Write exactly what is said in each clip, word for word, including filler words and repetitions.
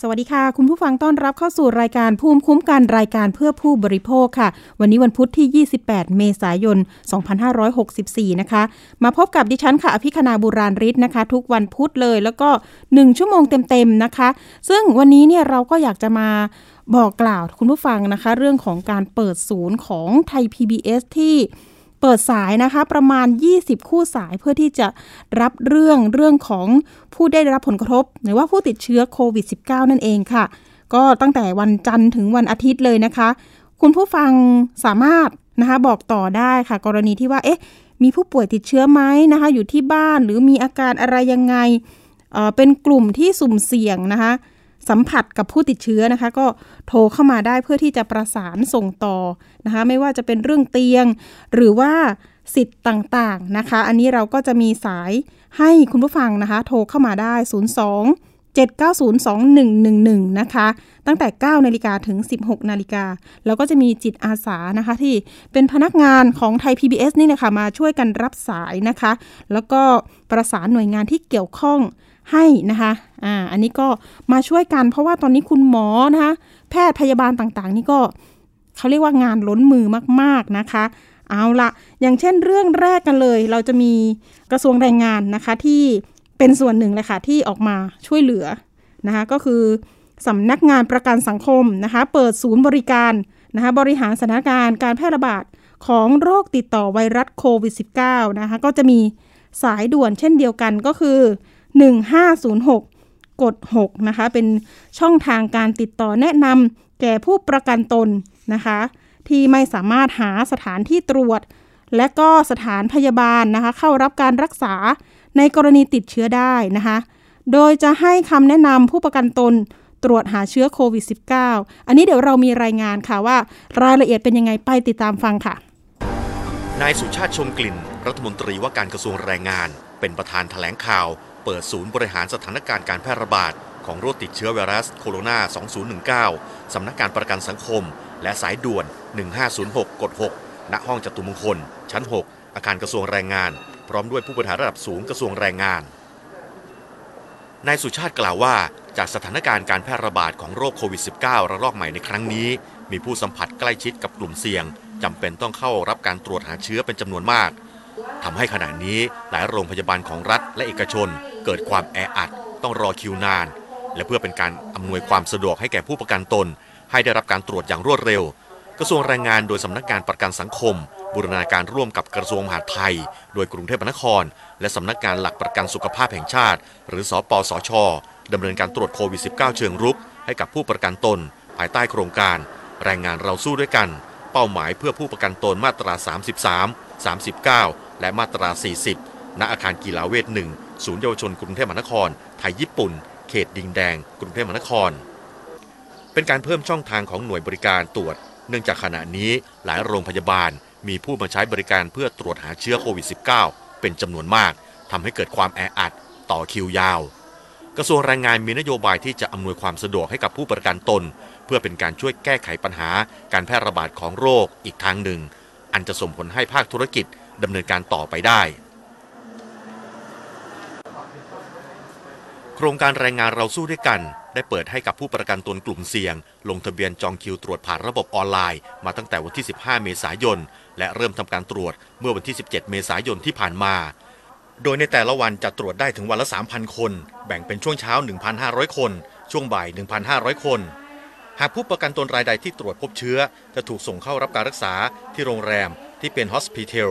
สวัสดีค่ะคุณผู้ฟังต้อนรับเข้าสู่รายการภูมิคุ้มกันรายการเพื่อผู้บริโภคค่ะวันนี้วันพุธที่ยี่สิบแปดเมษายนสองพันห้าร้อยหกสิบสี่นะคะมาพบกับดิฉันค่ะอภิคณาบุราริศนะคะทุกวันพุธเลยแล้วก็หนึ่งชั่วโมงเต็มๆนะคะซึ่งวันนี้เนี่ยเราก็อยากจะมาบอกกล่าวคุณผู้ฟังนะคะเรื่องของการเปิดศูนย์ของไทย พี บี เอส ที่เปิดสายนะคะประมาณยี่สิบคู่สายเพื่อที่จะรับเรื่องเรื่องของผู้ได้รับผลกระทบหรือว่าผู้ติดเชื้อโควิด สิบเก้า นั่นเองค่ะก็ตั้งแต่วันจันทร์ถึงวันอาทิตย์เลยนะคะคุณผู้ฟังสามารถนะคะบอกต่อได้ค่ะกรณีที่ว่าเอ๊ะมีผู้ป่วยติดเชื้อไหมนะคะอยู่ที่บ้านหรือมีอาการอะไรยังไงเอ่อเป็นกลุ่มที่สุ่มเสี่ยงนะคะสัมผัสกับผู้ติดเชื้อนะคะก็โทรเข้ามาได้เพื่อที่จะประสานส่งต่อนะคะไม่ว่าจะเป็นเรื่องเตียงหรือว่าสิทธิ์ต่างๆนะคะอันนี้เราก็จะมีสายให้คุณผู้ฟังนะคะโทรเข้ามาได้ศูนย์สอง เจ็ดเก้าศูนย์ สองหนึ่งหนึ่งหนึ่งนะคะตั้งแต่เก้านาฬิกาถึงสิบหกนาฬิกาแล้วก็จะมีจิตอาสานะคะที่เป็นพนักงานของไทย พี บี เอส นี่แหละค่ะมาช่วยกันรับสายนะคะแล้วก็ประสานหน่วยงานที่เกี่ยวข้องให้นะคะอ่าอันนี้ก็มาช่วยกันเพราะว่าตอนนี้คุณหมอนะคะแพทย์พยาบาลต่างๆนี่ก็เขาเรียกว่างานล้นมือมากๆนะคะเอาละอย่างเช่นเรื่องแรกกันเลยเราจะมีกระทรวงแรงงานนะคะที่เป็นส่วนหนึ่งเลยค่ะที่ออกมาช่วยเหลือนะคะก็คือสำนักงานประกันสังคมนะคะเปิดศูนย์บริการนะคะบริหารสถานการณ์การแพร่ระบาดของโรคติดต่อไวรัสโควิด สิบเก้า นะคะก็จะมีสายด่วนเช่นเดียวกันก็คือหนึ่งห้าศูนย์หกกดหกนะคะเป็นช่องทางการติดต่อแนะนำแก่ผู้ประกันตนนะคะที่ไม่สามารถหาสถานที่ตรวจและก็สถานพยาบาลนะคะเข้ารับการรักษาในกรณีติดเชื้อได้นะคะโดยจะให้คำแนะนำผู้ประกันตนตรวจหาเชื้อโควิด สิบเก้า อันนี้เดี๋ยวเรามีรายงานค่ะว่ารายละเอียดเป็นยังไงไปติดตามฟังค่ะนายสุชาติชมกลิ่นรัฐมนตรีว่าการกระทรวงแรงงานเป็นประธานแถลงข่าวเปิดศูนย์บริหารสถานการณ์การแพร่ระบาดของโรคติดเชื้อไวรัสโคโรนา สองพันสิบเก้า สำนักงานประกันสังคมและสายด่วน หนึ่งห้าศูนย์หกกดหก ณ ห้องจตุมงคลชั้น หกอาคารกระทรวงแรงงานพร้อมด้วยผู้บริหารระดับสูงกระทรวงแรงงานนายสุชาติกล่าวว่าจากสถานการณ์การแพร่ระบาดของโรคโควิด สิบเก้า ระลอกใหม่ในครั้งนี้มีผู้สัมผัสใกล้ชิดกับกลุ่มเสี่ยงจำเป็นต้องเข้ารับการตรวจหาเชื้อเป็นจำนวนมากทำให้ขณะนี้หลายโรงพยาบาลของรัฐและเอกชนเกิดความแออัดต้องรอคิวนานและเพื่อเป็นการอำนวยความสะดวกให้แก่ผู้ประกันตนให้ได้รับการตรวจอย่างรวดเร็วกระทรวงแรงงานโดยสำนักงานประกันสังคมบูรณาการร่วมกับกระทรวงมหาดไทยโดยกรุงเทพมหานครและสำนักงานหลักประกันสุขภาพแห่งชาติหรือสปสช.ดำเนินการตรวจโควิด สิบเก้า เชิงรุกให้กับผู้ประกันตนภายใต้โครงการแรงงานเราสู้ด้วยกันเป้าหมายเพื่อผู้ประกันตนมาตราสามสิบสาม สามสิบเก้าและมาตราสี่สิบณอาคารกีฬาเวทหนึ่งศูนย์เยาวชนกรุงเทพมหานครไทยญี่ปุ่นเขตดินแดงกรุงเทพมหานครเป็นการเพิ่มช่องทางของหน่วยบริการตรวจเนื่องจากขณะนี้หลายโรงพยาบาลมีผู้มาใช้บริการเพื่อตรวจหาเชื้อโควิด สิบเก้า เป็นจำนวนมากทำให้เกิดความแออัดต่อคิวยาวกระทรวงแรงงานมีนโยบายที่จะอำนวยความสะดวกให้กับผู้ประกันตนเพื่อเป็นการช่วยแก้ไขปัญหาการแพร่ระบาดของโรคอีกทางหนึ่งอันจะส่งผลให้ภาคธุรกิจดำเนินการต่อไปได้โครงการแรงงานเราสู้ด้วยกันได้เปิดให้กับผู้ประกันตนกลุ่มเสี่ยงลงทะเบียนจองคิวตรวจผ่านระบบออนไลน์มาตั้งแต่วันที่สิบห้าเมษายนและเริ่มทำการตรวจเมื่อวันที่สิบเจ็ดเมษายนที่ผ่านมาโดยในแต่ละวันจะตรวจได้ถึงวันละ สามพัน คนแบ่งเป็นช่วงเช้า หนึ่งพันห้าร้อย คนช่วงบ่าย หนึ่งพันห้าร้อย คนหากผู้ประกันตนรายใดที่ตรวจพบเชื้อจะถูกส่งเข้ารับการรักษาที่โรงแรมที่เป็น Hospital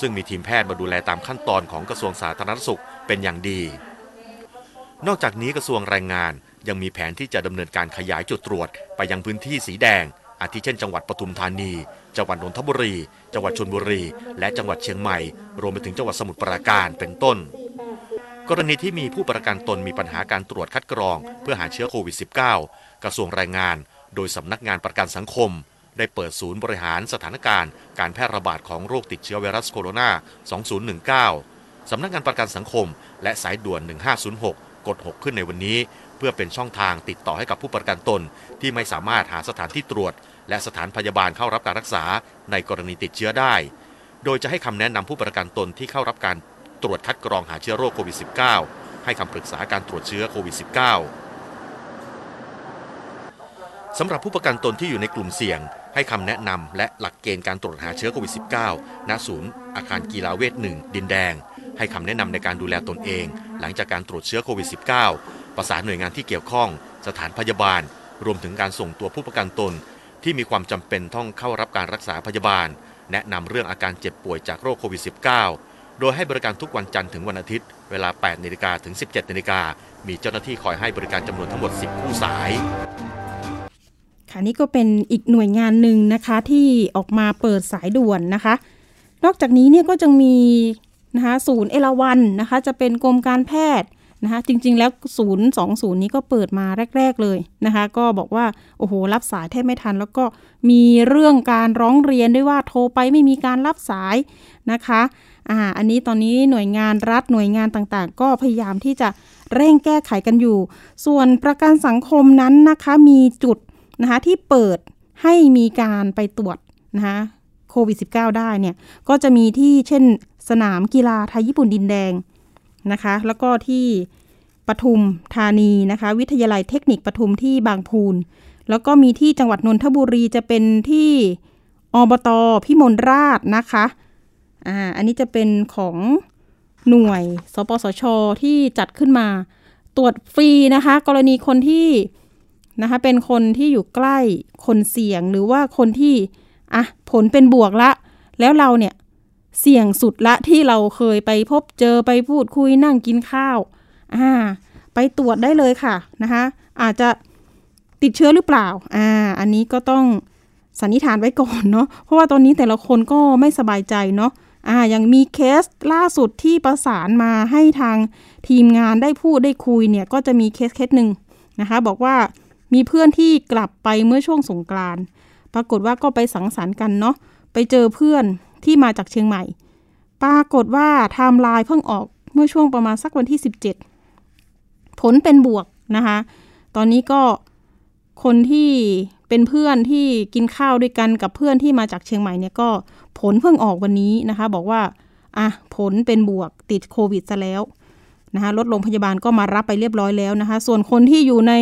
ซึ่งมีทีมแพทย์มาดูแลตามขั้นตอนของกระทรวงสาธารณสุขเป็นอย่างดีนอกจากนี้กระทรวงแรงงานยังมีแผนที่จะดำเนินการขยายจุดตรวจไปยังพื้นที่สีแดงอาทิเช่นจังหวัดปทุมธานีจังหวัดนนทบุรีจังหวัดชลบุรีและจังหวัดเชียงใหม่รวมไปถึงจังหวัดสมุทรปราการเป็นต้นกรณีที่มีผู้ประกันตนมีปัญหาการตรวจคัดกรองเพื่อหาเชื้อโควิด สิบเก้า กระทรวงแรงงานโดยสำนักงานประกันสังคมได้เปิดศูนย์บริหารสถานการณ์การแพร่ระบาดของโรคติดเชื้อไวรัสโคโรนา สองพันสิบเก้าสำนักงานประกันสังคมและสายด่วน หนึ่งห้าศูนย์หก กฎหกขึ้นในวันนี้เพื่อเป็นช่องทางติดต่อให้กับผู้ประกันตนที่ไม่สามารถหาสถานที่ตรวจและสถานพยาบาลเข้ารับการรักษาในกรณีติดเชื้อได้โดยจะให้คำแนะนำผู้ประกันตนที่เข้ารับการตรวจคัดกรองหาเชื้อโรคโควิด สิบเก้า ให้คำปรึกษาการตรวจเชื้อโควิด สิบเก้า สำหรับผู้ประกันตนที่อยู่ในกลุ่มเสี่ยงให้คำแนะนำและหลักเกณฑ์การตรวจหาเชื้อโควิด สิบเก้า ณ ศูนย์อาคารกีฬาเวช หนึ่ง ดินแดงให้คำแนะนำในการดูแลตนเองหลังจากการตรวจเชื้อโควิด สิบเก้า ประสานหน่วยงานที่เกี่ยวข้องสถานพยาบาลรวมถึงการส่งตัวผู้ประกันตนที่มีความจำเป็นต้องเข้ารับการรักษาพยาบาลแนะนำเรื่องอาการเจ็บป่วยจากโรคโควิด สิบเก้า โดยให้บริการทุกวันจันทร์ถึงวันอาทิตย์เวลา แปด นาฬิกาถึง สิบเจ็ด นาฬิกามีเจ้าหน้าที่คอยให้บริการจำนวนทั้งหมด สิบ คู่สายค่ะนี่ก็เป็นอีกหน่วยงานหนึ่งนะคะที่ออกมาเปิดสายด่วนนะคะนอกจากนี้เนี่ยก็จะมีนะคะศูนย์เอราวัณนะคะจะเป็นกรมการแพทย์นะคะจริงๆแล้วศูนย์สองศูนย์นี้ก็เปิดมาแรกๆเลยนะคะก็บอกว่าโอ้โหรับสายแทบไม่ทันแล้วก็มีเรื่องการร้องเรียนด้วยว่าโทรไปไม่มีการรับสายนะคะอ่าอันนี้ตอนนี้หน่วยงานรัฐหน่วยงานต่างๆก็พยายามที่จะเร่งแก้ไขกันอยู่ส่วนประกันสังคมนั้นนะคะมีจุดนะคะที่เปิดให้มีการไปตรวจนะคะโควิด สิบเก้า ได้เนี่ยก็จะมีที่เช่นสนามกีฬาไทยญี่ปุ่นดินแดงนะคะแล้วก็ที่ปทุมธานีนะคะวิทยาลัยเทคนิคปทุมที่บางพูนแล้วก็มีที่จังหวัดนนทบุรีจะเป็นที่อบต.พิมลราชนะคะอ่าอันนี้จะเป็นของหน่วยสปสช.ที่จัดขึ้นมาตรวจฟรีนะคะกรณีคนที่นะคะเป็นคนที่อยู่ใกล้คนเสี่ยงหรือว่าคนที่อ่ะผลเป็นบวกละแล้วเราเนี่ยเสี่ยงสุดละที่เราเคยไปพบเจอไปพูดคุยนั่งกินข้าวอ่าไปตรวจได้เลยค่ะนะคะอาจจะติดเชื้อหรือเปล่าอ่าอันนี้ก็ต้องสันนิษฐานไว้ก่อนเนาะเพราะว่าตอนนี้แต่ละคนก็ไม่สบายใจเนาะอ่ายังมีเคสล่าสุดที่ประสานมาให้ทางทีมงานได้พูดได้คุยเนี่ยก็จะมีเคสเคสหนึ่งนะคะบอกว่ามีเพื่อนที่กลับไปเมื่อช่วงสงกรานต์ปรากฏว่าก็ไปสังสรรค์กันเนาะไปเจอเพื่อนที่มาจากเชียงใหม่ปรากฏว่าไทม์ไลน์เพิ่งออกเมื่อช่วงประมาณสักวันที่สิบเจ็ดผลเป็นบวกนะคะตอนนี้ก็คนที่เป็นเพื่อนที่กินข้าวด้วยกันกับเพื่อนที่มาจากเชียงใหม่เนี่ยก็ผลเพิ่งออกวันนี้นะคะบอกว่าอ่ะผลเป็นบวกติดโควิดซะแล้วนะคะรถโรงพยาบาลก็มารับไปเรียบร้อยแล้วนะคะส่วนคนที่อยู่ใน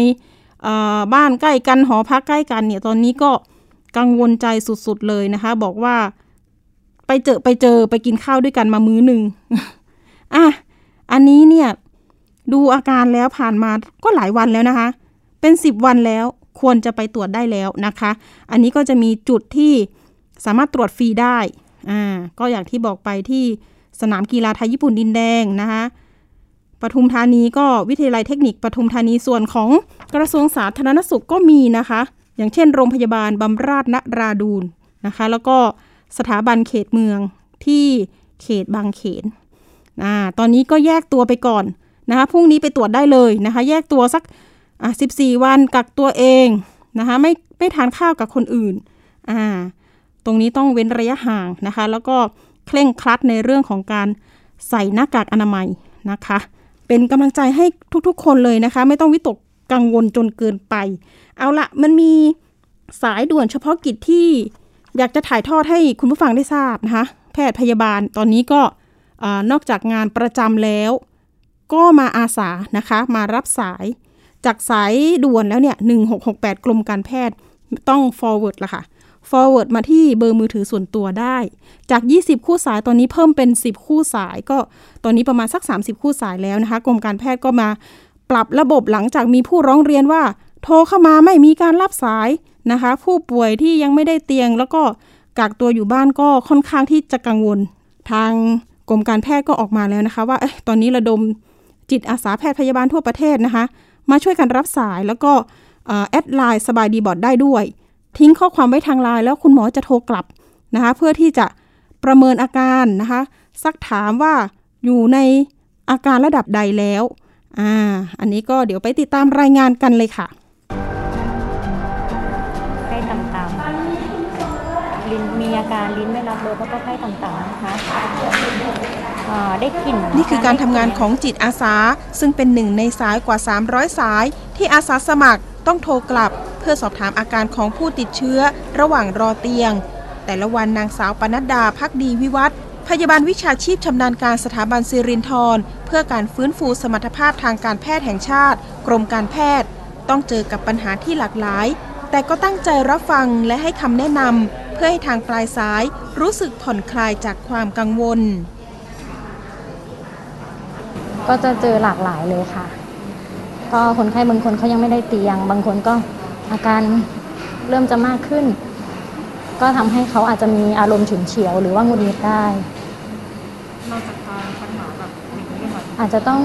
เอ่อบ้านใกล้กันหอพักใกล้กันเนี่ยตอนนี้ก็กังวลใจสุดๆเลยนะคะบอกว่าไปเจอไปเจอไปกินข้าวด้วยกันมามื้อหนึ่งอ่ะอันนี้เนี่ยดูอาการแล้วผ่านมาก็หลายวันแล้วนะคะเป็นสิบวันแล้วควรจะไปตรวจได้แล้วนะคะอันนี้ก็จะมีจุดที่สามารถตรวจฟรีได้อ่าก็อย่างที่บอกไปที่สนามกีฬาไทยญี่ปุ่นดินแดงนะคะปทุมธานีก็วิทยาลัยเทคนิคปทุมธานีส่วนของกระทรวงสาธารณสุขก็มีนะคะอย่างเช่นโรงพยาบาลบำราศนราดูรนะคะแล้วก็สถาบันเขตเมืองที่เขตบางเขนอ่าตอนนี้ก็แยกตัวไปก่อนนะคะพรุ่งนี้ไปตรวจได้เลยนะคะแยกตัวสักอ่ะสิบสี่วันกักตัวเองนะคะไม่ไม่ทานข้าวกับคนอื่นอ่าตรงนี้ต้องเว้นระยะห่างนะคะแล้วก็เคร่งครัดในเรื่องของการใส่หน้ากากอนามัยนะคะเป็นกำลังใจให้ทุกๆคนเลยนะคะไม่ต้องวิตกกังวลจนเกินไปเอาละมันมีสายด่วนเฉพาะกิจที่อยากจะถ่ายทอดให้คุณผู้ฟังได้ทราบนะคะแพทย์พยาบาลตอนนี้ก็นอกจากงานประจำแล้วก็มาอาสานะคะมารับสายจากสายด่วนแล้วเนี่ยหนึ่งหกหกแปดกรมการแพทย์ต้อง forward ละค่ะ forward มาที่เบอร์มือถือส่วนตัวได้จากยี่สิบคู่สายตอนนี้เพิ่มเป็นสิบคู่สายก็ตอนนี้ประมาณสักสามสิบคู่สายแล้วนะคะกรมการแพทย์ก็มาปรับระบบหลังจากมีผู้ร้องเรียนว่าโทรเข้ามาไม่มีการรับสายนะคะผู้ป่วยที่ยังไม่ได้เตียงแล้วก็กักตัวอยู่บ้านก็ค่อนข้างที่จะกังวลทางกรมการแพทย์ก็ออกมาแล้วนะคะว่าตอนนี้ระดมจิตอาสาแพทย์พยาบาลทั่วประเทศนะคะมาช่วยกันรับสายแล้วก็แอดไลน์สบายดีบอทได้ด้วยทิ้งข้อความไว้ทางไลน์แล้วคุณหมอจะโทรกลับนะคะเพื่อที่จะประเมินอาการนะคะซักถามว่าอยู่ในอาการระดับใดแล้วอ่าอันนี้ก็เดี๋ยวไปติดตามรายงานกันเลยค่ะได้ตามๆลิ้นมี มีอาการลิ้นไม่รับรสแล้วก็ไข้ต่างๆนะคะได้กลิ่นนี่คือการทำงานของจิตอาสาซึ่งเป็นหนึ่งในสายกว่าสามร้อยสายที่อาสาสมัครต้องโทรกลับเพื่อสอบถามอาการของผู้ติดเชื้อระหว่างรอเตียงแต่ละวันนางสาวปนัดดาภักดีวิวัฒน์พยาบาลวิชาชีพชำนาญการสถาบันสิรินธรเพื่อการฟื้นฟูสมรรถภาพทางการแพทย์แห่งชาติกรมการแพทย์ต้องเจอกับปัญหาที่หลากหลายแต่ก็ตั้งใจรับฟังและให้คำแนะนำเพื่อให้ทางปลายสายรู้สึกผ่อนคลายจากความกังวลก็จะเจอหลากหลายเลยค่ะก็คนไข้บางคนเขายังไม่ได้เตียงบางคนก็อาการเริ่มจะมากขึ้นก็ทำให้เขาอาจจะมีอารมณ์ฉุนเฉียวหรือว่าหงุดหงิดได้นอกจากปัญหาแบบนี้อาจจะต้อง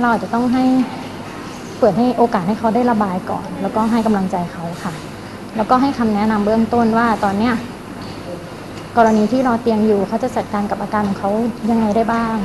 เราอาจจะต้องให้เปิดให้โอกาสให้เขาได้ระบายก่อนแล้วก็ให้กำลังใจเขาค่ะแล้วก็ให้คำแนะนำเบื้องต้นว่าตอนเนี้ยกรณีที่รอเตียงอยู่เขาจะจัดการกับอาการของเขายังไงได้บ้าง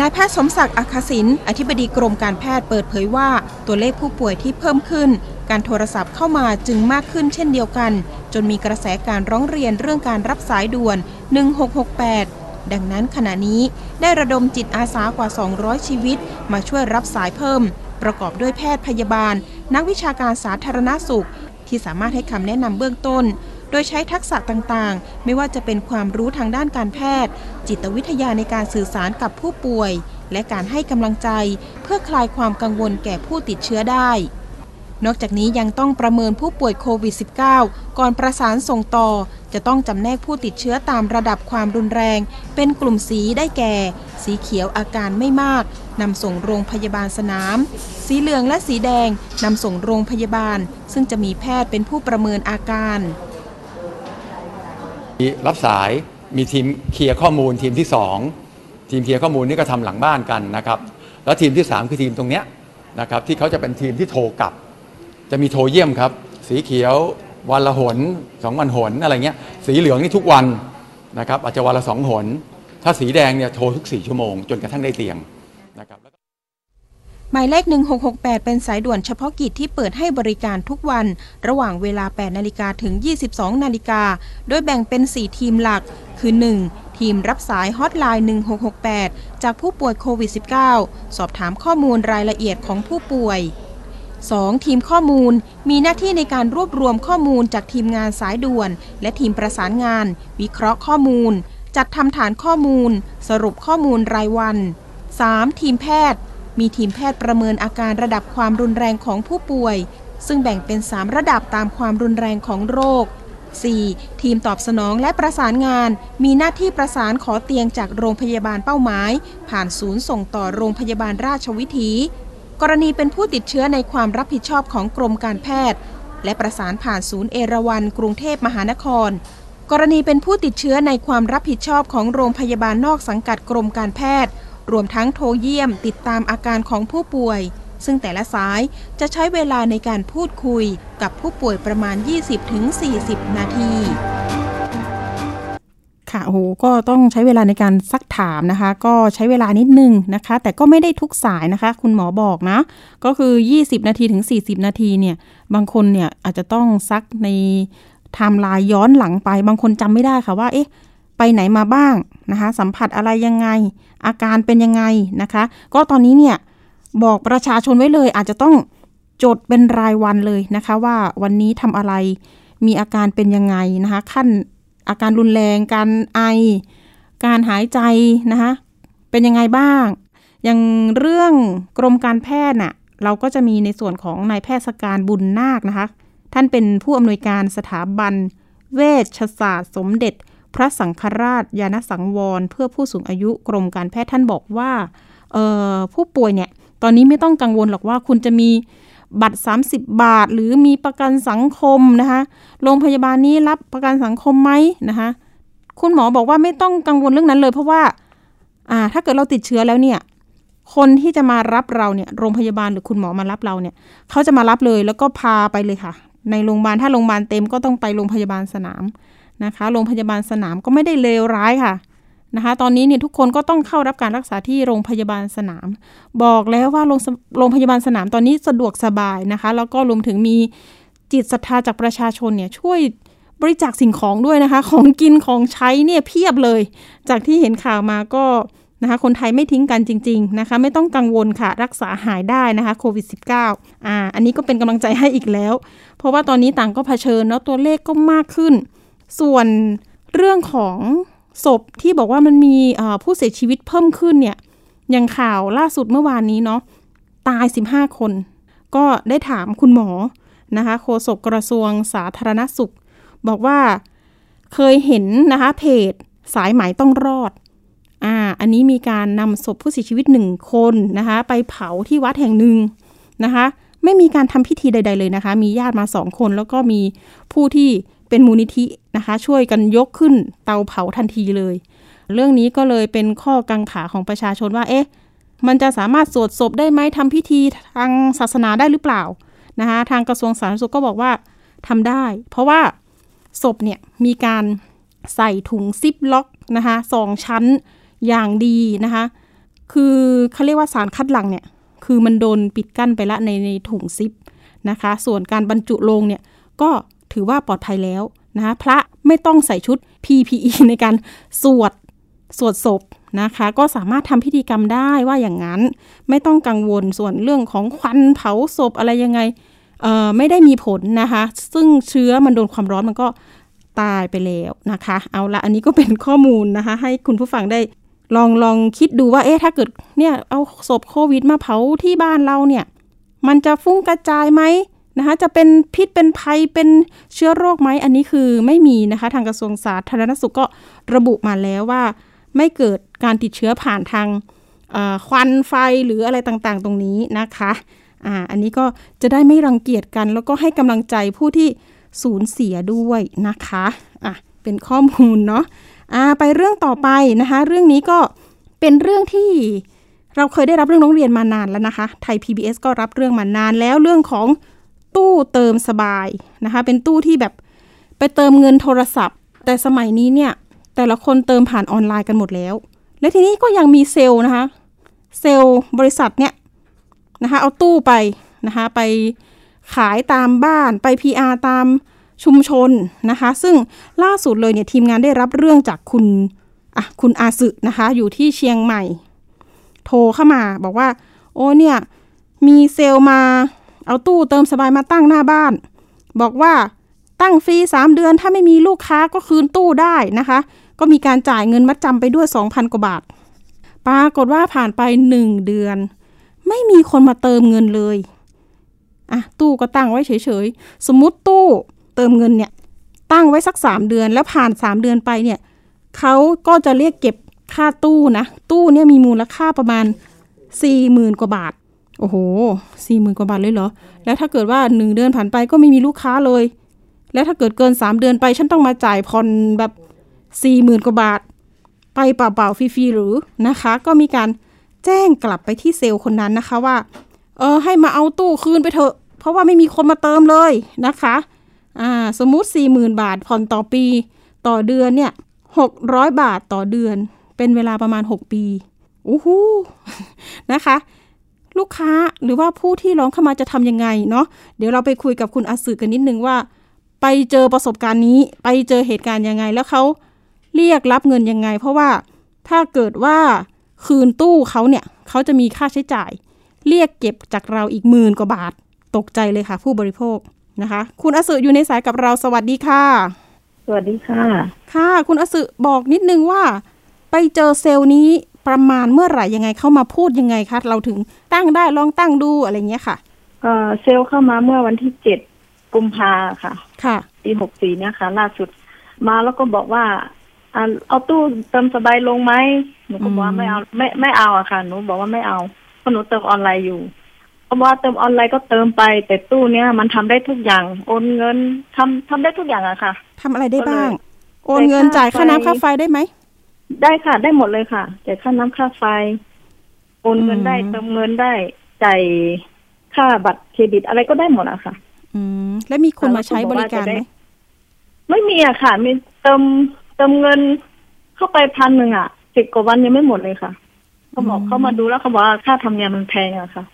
นายแพทย์สมศักดิ์ อัครศิลป์อธิบดีกรมการแพทย์เปิดเผยว่าตัวเลขผู้ป่วยที่เพิ่มขึ้นการโทรศัพท์เข้ามาจึงมากขึ้นเช่นเดียวกันจนมีกระแสการร้องเรียนเรื่องการรับสายด่วนหนึ่งหกหกแปดดังนั้นขณะนี้ได้ระดมจิตอาสากว่าสองร้อยชีวิตมาช่วยรับสายเพิ่มประกอบด้วยแพทย์พยาบาลนักวิชาการสาธารณสุขที่สามารถให้คำแนะนำเบื้องต้นโดยใช้ทักษะต่างๆไม่ว่าจะเป็นความรู้ทางด้านการแพทย์จิตวิทยาในการสื่อสารกับผู้ป่วยและการให้กำลังใจเพื่อคลายความกังวลแก่ผู้ติดเชื้อได้นอกจากนี้ยังต้องประเมินผู้ป่วยโควิด สิบเก้า ก่อนประสานส่งต่อจะต้องจำแนกผู้ติดเชื้อตามระดับความรุนแรงเป็นกลุ่มสีได้แก่สีเขียวอาการไม่มากนำส่งโรงพยาบาลสนามสีเหลืองและสีแดงนำส่งโรงพยาบาลซึ่งจะมีแพทย์เป็นผู้ประเมินอาการรับสายมีทีมเคลียร์ข้อมูลทีมที่สองทีมเคลียร์ข้อมูลนี่ก็ทำหลังบ้านกันนะครับแล้วทีมที่สามคือทีมตรงเนี้ยนะครับที่เขาจะเป็นทีมที่โทรกลับจะมีโทรเยี่ยมครับสีเขียววันละหนสองวันหนอะไรเงี้ยสีเหลืองนี่ทุกวันนะครับอาจจะวันละสองหนถ้าสีแดงเนี่ยโทรทุกสี่ชั่วโมงจนกระทั่งได้เตียงนะครับหมายเลขหนึ่งหกหกแปดเป็นสายด่วนเฉพาะกิจที่เปิดให้บริการทุกวันระหว่างเวลาแปดนาฬิกาถึงยี่สิบสองนาฬิกาโดยแบ่งเป็นสี่ทีมหลักคือหนึ่งทีมรับสายฮอตไลน์หนึ่งหกหกแปดจากผู้ป่วยโควิด สิบเก้า สอบถามข้อมูลรายละเอียดของผู้ป่วยสองทีมข้อมูลมีหน้าที่ในการรวบรวมข้อมูลจากทีมงานสายด่วนและทีมประสานงานวิเคราะห์ข้อมูลจัดทำฐานข้อมูลสรุปข้อมูลรายวันสามทีมแพทย์มีทีมแพทย์ประเมินอาการระดับความรุนแรงของผู้ป่วยซึ่งแบ่งเป็นสามระดับตามความรุนแรงของโรคสี่ทีมตอบสนองและประสานงานมีหน้าที่ประสานขอเตียงจากโรงพยาบาลเป้าหมายผ่านศูนย์ส่งต่อโรงพยาบาลราชวิถีกรณีเป็นผู้ติดเชื้อในความรับผิดชอบของกรมการแพทย์และประสานผ่านศูนย์เอราวัณกรุงเทพมหานครกรณีเป็นผู้ติดเชื้อในความรับผิดชอบของโรงพยาบาลนอกสังกัดกรมการแพทย์รวมทั้งโทรเยี่ยมติดตามอาการของผู้ป่วยซึ่งแต่ละสายจะใช้เวลาในการพูดคุยกับผู้ป่วยประมาณ ยี่สิบถึงสี่สิบ นาทีค่ะโอ้โหก็ต้องใช้เวลาในการซักถามนะคะก็ใช้เวลานิดนึงนะคะแต่ก็ไม่ได้ทุกสายนะคะคุณหมอบอกนะก็คือยี่สิบนาทีถึงสี่สิบนาทีเนี่ยบางคนเนี่ยอาจจะต้องซักในไทม์ไลน์ย้อนหลังไปบางคนจำไม่ได้ค่ะว่าเอ๊ะไปไหนมาบ้างนะคะสัมผัสอะไรยังไงอาการเป็นยังไงนะคะก็ตอนนี้เนี่ยบอกประชาชนไว้เลยอาจจะต้องจดเป็นรายวันเลยนะคะว่าวันนี้ทำอะไรมีอาการเป็นยังไงนะคะขั้นอาการรุนแรงการไอการหายใจนะคะเป็นยังไงบ้างอย่างเรื่องกรมการแพทย์น่ะเราก็จะมีในส่วนของนายแพทย์สการบุญนาคนะคะท่านเป็นผู้อำนวยการสถาบันเวชศาสตร์สมเด็จพระสังฆราชยานสังวรเพื่อผู้สูงอายุกรมการแพทย์ท่านบอกว่าเอ่อผู้ป่วยเนี่ยตอนนี้ไม่ต้องกังวลหรอกว่าคุณจะมีบัตรสามสิบบาทหรือมีประกันสังคมนะคะโรงพยาบาลนี้รับประกันสังคมไหมนะคะคุณหมอบอกว่าไม่ต้องกังวลเรื่องนั้นเลยเพราะว่าอ่าถ้าเกิดเราติดเชื้อแล้วเนี่ยคนที่จะมารับเราเนี่ยโรงพยาบาลหรือคุณหมอมารับเราเนี่ยเขาจะมารับเลยแล้วก็พาไปเลยค่ะในโรงพยาบาลถ้าโรงพยาบาลเต็มก็ต้องไปโรงพยาบาลสนามนะคะโรงพยาบาลสนามก็ไม่ได้เลวร้ายค่ะนะคะตอนนี้เนี่ยทุกคนก็ต้องเข้ารับการรักษาที่โรงพยาบาลสนามบอกแล้วว่าโรงโรงพยาบาลสนามตอนนี้สะดวกสบายนะคะแล้วก็รวมถึงมีจิตศรัทธาจากประชาชนเนี่ยช่วย บริจาคสิ่งของด้วยนะคะของกินของใช้เนี่ยเพียบเลยจากที่เห็นข่าวมาก็นะคะคนไทยไม่ทิ้งกันจริงๆนะคะไม่ต้องกังวลค่ะรักษาหายได้นะคะโควิด สิบเก้า อ่าอันนี้ก็เป็นกำลังใจให้อีกแล้วเพราะว่าตอนนี้ต่างก็เผชิญเนาะตัวเลขก็มากขึ้นส่วนเรื่องของศพที่บอกว่ามันมีผู้เสียชีวิตเพิ่มขึ้นเนี่ยอย่างข่าวล่าสุดเมื่อวานนี้เนาะตายสิบห้าคนก็ได้ถามคุณหมอนะคะโฆษกกระทรวงสาธารณสุขบอกว่าเคยเห็นนะคะเพจสายไหมต้องรอดอ่าอันนี้มีการนำศพผู้เสียชีวิตหนึ่งคนนะคะไปเผาที่วัดแห่งหนึ่งนะคะไม่มีการทำพิธีใดๆเลยนะคะมีญาติมาสองคนแล้วก็มีผู้ที่เป็นมูลนิธินะคะช่วยกันยกขึ้นเตาเผาทันทีเลยเรื่องนี้ก็เลยเป็นข้อกังขาของประชาชนว่าเอ๊ะมันจะสามารถสวดศพได้ไหมทำพิธีทางศาสนาได้หรือเปล่านะคะทางกระทรวงสาธารณสุขก็บอกว่าทำได้เพราะว่าศพเนี่ยมีการใส่ถุงซิปล็อกนะคะสองชั้นอย่างดีนะคะคือเขาเรียกว่าสารคัดหลั่งเนี่ยคือมันโดนปิดกั้นไปละในในถุงซิปนะคะส่วนการบรรจุโลงเนี่ยก็ถือว่าปลอดภัยแล้วนะคะพระไม่ต้องใส่ชุด พี พี อี ในการสวดสวดศพนะคะก็สามารถทำพิธีกรรมได้ว่าอย่างนั้นไม่ต้องกังวลส่วนเรื่องของควันเผาศพอะไรยังไงเอ่อไม่ได้มีผลนะคะซึ่งเชื้อมันโดนความร้อนมันก็ตายไปแล้วนะคะเอาละอันนี้ก็เป็นข้อมูลนะคะให้คุณผู้ฟังได้ลองลองคิดดูว่าเอ๊ะถ้าเกิดเนี่ยเอาศพโควิดมาเผาที่บ้านเราเนี่ยมันจะฟุ้งกระจายไหมนะคะจะเป็นพิษเป็นภัยเป็นเชื้อโรคไหมอันนี้คือไม่มีนะคะทางกระทรวงสาธารณสุขก็ระบุมาแล้วว่าไม่เกิดการติดเชื้อผ่านทางควันไฟหรืออะไรต่างๆตรงนี้นะคะอ่าอันนี้ก็จะได้ไม่รังเกียจกันแล้วก็ให้กำลังใจผู้ที่สูญเสียด้วยนะคะอ่ะเป็นข้อมูลเนาะอ่าไปเรื่องต่อไปนะคะเรื่องนี้ก็เป็นเรื่องที่เราเคยได้รับเรื่องร้องเรียนมานานแล้วนะคะไทย พี บี เอส ก็รับเรื่องมานานแล้วเรื่องของตู้เติมสบายนะคะเป็นตู้ที่แบบไปเติมเงินโทรศัพท์แต่สมัยนี้เนี่ยแต่ละคนเติมผ่านออนไลน์กันหมดแล้วและทีนี้ก็ยังมีเซลล์นะคะเซลล์บริษัทเนี่ยนะคะเอาตู้ไปนะคะไปขายตามบ้านไป พี อาร์ ตามชุมชนนะคะซึ่งล่าสุดเลยเนี่ยทีมงานได้รับเรื่องจากคุณอ่ะคุณอาสึนะคะอยู่ที่เชียงใหม่โทรเข้ามาบอกว่าโอ้เนี่ยมีเซลล์มาเอาตู้เติมสบายมาตั้งหน้าบ้านบอกว่าตั้งฟรีสามเดือนถ้าไม่มีลูกค้าก็คืนตู้ได้นะคะก็มีการจ่ายเงินมัดจำไปด้วย สองพัน กว่าบาทปรากฏว่าผ่านไปหนึ่งเดือนไม่มีคนมาเติมเงินเลยอ่ะตู้ก็ตั้งไว้เฉยๆสมมุติตู้เติมเงินเนี่ยตั้งไว้สักสามเดือนแล้วผ่านสามเดือนไปเนี่ยเขาก็จะเรียกเก็บค่าตู้นะตู้เนี่ยมีมูลค่าประมาณ สี่หมื่น กว่าบาทโอ้โห สี่หมื่น กว่าบาทเลยเหรอแล้วถ้าเกิดว่าหนึ่งเดือนผ่านไปก็ไม่มีลูกค้าเลยแล้วถ้าเกิดเกินสามเดือนไปฉันต้องมาจ่ายผ่อนแบบสี่หมื่นกว่าบาทไปเปล่าๆฟรีๆหรือนะคะก็มีการแจ้งกลับไปที่เซลล์คนนั้นนะคะว่าเออให้มาเอาตู้คืนไปเถอะเพราะว่าไม่มีคนมาเติมเลยนะคะอ่าสมมุติสี่หมื่นบาทผ่อนต่อปีต่อเดือนเนี่ยหกร้อยบาทต่อเดือนเป็นเวลาประมาณหกปีอู้หู นะคะลูกค้าหรือว่าผู้ที่ร้องเข้ามาจะทำยังไงเนาะเดี๋ยวเราไปคุยกับคุณอาสึกันนิดนึงว่าไปเจอประสบการณ์นี้ไปเจอเหตุการณ์ยังไงแล้วเขาเรียกรับเงินยังไงเพราะว่าถ้าเกิดว่าคืนตู้เขาเนี่ยเขาจะมีค่าใช้จ่ายเรียกเก็บจากเราอีกหมื่นกว่าบาทตกใจเลยค่ะผู้บริโภคนะคะคุณอาสึอยู่ในสายกับเราสวัสดีค่ะสวัสดีค่ะค่ะคุณอาสึบอกนิดนึงว่าไปเจอเซลล์นี้ประมาณเมื่อไหร่ยังไงเข้ามาพูดยังไงคะเราถึงตั้งได้ลองตั้งดูอะไรเงี้ยค่ะเอ่อเซลล์เข้ามาเมื่อวันที่เจ็ดกุมภาค่ะค่ะปีหกสิบสี่นะคะล่าสุดมาแล้วก็บอกว่าเอาตู้เติมสบายลงไหมหนูก็บอกว่าไม่เอาไม่ไม่เอาอะค่ะหนูบอกว่าไม่เอาเพราะหนูเติมออนไลน์อยู่เพราะว่าเติมออนไลน์ก็เติมไปแต่ตู้เนี้ยมันทำได้ทุกอย่างโอนเงินทำทำได้ทุกอย่างอะค่ะทำอะไรได้บ้างโอนเงินจ่ายค่าน้ำค่าไฟได้ไหมได้ค่ะได้หมดเลยค่ะจ่ายค่าน้ำค่าไฟโอนเงินได้เติมเงินได้จ่ายค่าบัตรเครดิตอะไรก็ได้หมดอะค่ะอืมแล้วมีคนมาใช้บริการไหมไม่มีอะค่ะมีเติมเติมเงินเข้าไปพันหนึ่งอ่ะสิบกว่าวันยังไม่หมดเลยค่ะเขาบอกเขามาดูแล้วเขาบอกว่าค่าธรรมเนียมมันแพงอะค่ะ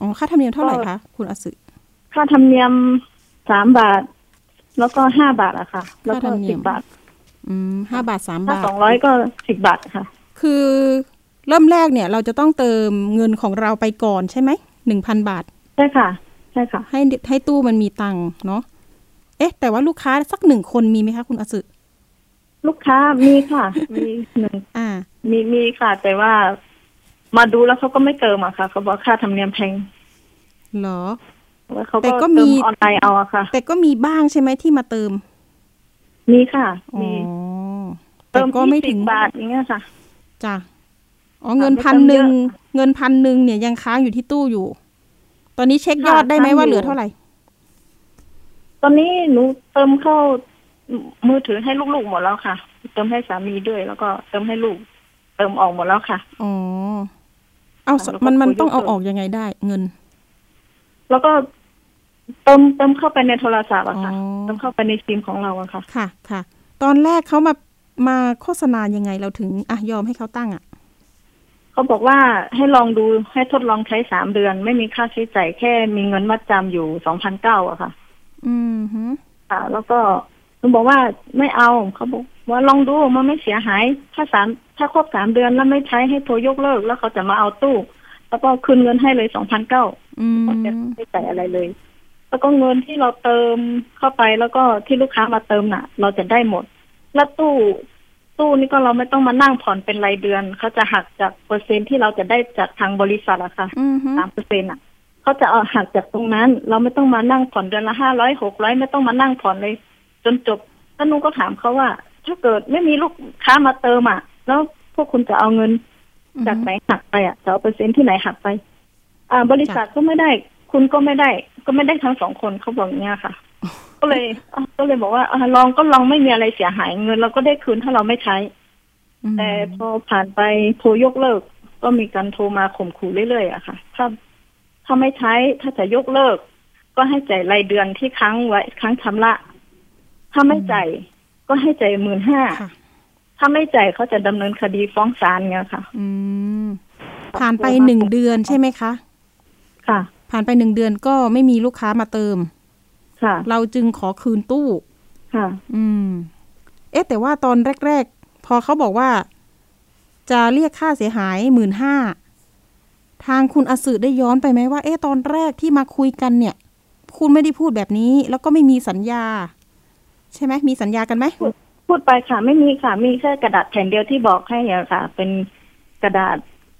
อ๋อค่าธรรมเนียมเท่าไหร่คะคุณอาสึค่าธรรมเนียมสามบาท แล้วก็ห้าบาทอะค่ะแล้วก็สิบบาทอืมห้าบาทสามบาทสองร้อยก็สิบบาทค่ะคือเริ่มแรกเนี่ยเราจะต้องเติมเงินของเราไปก่อนใช่ไหมหนึ่งพันบาทใช่ค่ะใช่ค่ะให้ให้ตู้มันมีตังค์เนาะเอ๊ะแต่ว่าลูกค้าสักหนึ่งคนมีไหมคะคุณอสึลูกค้ามีค่ะมีหนึ่งอ่ามีมีค่ะแต่ว่ามาดูแล้วเขาก็ไม่เติมอะค่ะเขาบอกค่าธรรมเนียมแพงเหรอแต่ก็มีออนไลน์เอาอะค่ะแต่ก็มีบ้างใช่ไหมที่มาเติมมีค่ะมีเติมก็ไม่ถึงบาทอย่างเงี้ยค่ะจ้ะอ๋อเงินพันหนึ่งเงินพันหนึ่งเนี่ยยังค้างอยู่ที่ตู้อยู่ตอนนี้เช็คยอดได้ไหมว่าเหลือเท่าไหร่ตอนนี้หนูเติมเข้ามือถือให้ลูกๆหมดแล้วค่ะเติมให้สามีด้วยแล้วก็เติมให้ลูกเติมออกหมดแล้วค่ะอ๋อเอามันมันต้องเอาออกยังไงได้เงินแล้วก็เติมเติมเข้าไปในโทรศัพท์อะค่ะเติมเข้าไปในซิมของเราอะค่ะค่ะค่ะตอนแรกเขามามาโฆษณายังไงเราถึงอ่ะยอมให้เขาตั้งอะเขาบอกว่าให้ลองดูให้ทดลองใช้สามเดือนไม่มีค่าใช้จ่ายแค่มีเงินมัดจำอยู่สองพันเก้าอะค่ะอืมฮึค่ะแล้วก็คุณบอกว่าไม่เอาเขาบอกว่าลองดูมันไม่เสียหายถ้าสามถ้าครบสามเดือนแล้วไม่ใช้ให้โทรยกเลิกแล้วเขาจะมาเอาตู้แล้วก็คืนเงินให้เลยสองพันเก้าไม่ได้จ่ายอะไรเลยแล้วก็เงินที่เราเติมเข้าไปแล้วก็ที่ลูกค้ามาเติมน่ะเราจะได้หมดแล้วตู้ตู้นี่ก็เราไม่ต้องมานั่งผ่อนเป็นรายเดือนเขาจะหักจากเปอร์เซ็นต์ที่เราจะได้จากทางบริษัทอะค่ะสามเปอร์เซ็นต์อะเขาจะเอาหักจากตรงนั้นเราไม่ต้องมานั่งผ่อนเดือนละห้าร้อยหกร้อยไม่ต้องมานั่งผ่อนเลยจนจบแล้วนุ้งก็ถามเขาว่าถ้าเกิดไม่มีลูกค้ามาเติมอ่ะแล้วพวกคุณจะเอาเงินจากไหนหักไปอ่ะจะเอาเปอร์เซ็นต์ที่ไหนหักไปอ่าบริษัทก็ไม่ได้คุณก็ไม่ได้ก็ไม่ได้ทั้งสองคนเขาบอกอย่างเงี้ยค่ะก็เลยก็เลยบอกว่าลองก็ลองไม่มีอะไรเสียหายเงินเราก็ได้คืนถ้าเราไม่ใช้แต่พอผ่านไปโทรยกเลิกก็มีการโทรมาข่มขู่เรื่อยๆอ่ะค่ะถ้าถ้าไม่ใช้ถ้าจะยกเลิกก็ให้จ่ายรายเดือนที่ค้างไว้ค้างชำระถ้าไม่จ่ายก็ให้จ่ายหมื่นห้าถ้าไม่จ่ายเขาจะดำเนินคดีฟ้องศาลเงี้ยค่ะอืมผ่านไปหนึ่งเดือนใช่ไหมคะค่ะผ่านไปหนึ่งเดือนก็ไม่มีลูกค้ามาเติมค่ะเราจึงขอคืนตู้ค่ะอืมเอ๊ะแต่ว่าตอนแรกๆพอเขาบอกว่าจะเรียกค่าเสียหายหมื่นห้าทางคุณอสึได้ย้อนไปไหมว่าเอ๊ะตอนแรกที่มาคุยกันเนี่ยคุณไม่ได้พูดแบบนี้แล้วก็ไม่มีสัญญาใช่ไหมมีสัญญากันไหมพูดไปค่ะไม่มีค่ะมีแค่กระดาษแผ่นเดียวที่บอกให้อะค่ะเป็นกระดาษ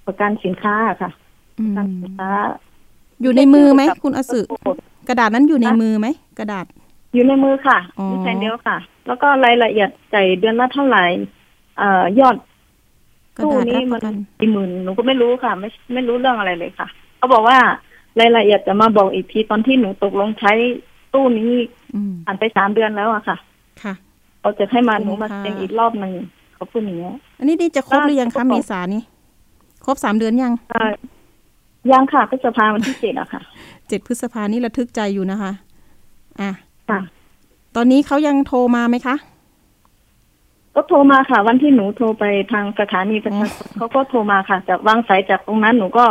ประกันสินค้าค่ะประกันสินค้าอยู่ในมือไหมคุณอสึกระดาษนั้นอยู่ในมือไหมกระดาษอยู่ในมือค่ะมีแผ่นเดียวค่ะแล้วก็รายละเอียดจ่ายเดือนละเท่าไหร่ยอดตู้นี้มันกี่หมื่นหนูก็ไม่รู้ค่ะไม่ไม่รู้เรื่องอะไรเลยค่ะเขาบอกว่ารายละเอียดจะมาบอกอีกทีตอนที่หนูตกลงใช้ตู้นี้ผ่านไปสามเดือนแล้วอะค่ะค่ะเขาจะให้มาหนูมาเซ็นอีกรอบหนึ่งเขาพูดอย่างเงี้ยอันนี้นี่จะครบหรือยังคะเมษานี่ครบสามเดือนยังยังค่ะพฤษภาวันที่เจ็ดอะค่ะเจ็ดพฤษภานี่ระทึกใจอยู่นะคะอ่ะค่ะตอนนี้เขายังโทรมาไหมคะก็โทรมาค่ะวันที่หนูโทรไปทางสถานีประชาชนเขาก็โทรมาค่ะจากวางสายจากตรงนั้นหนูก็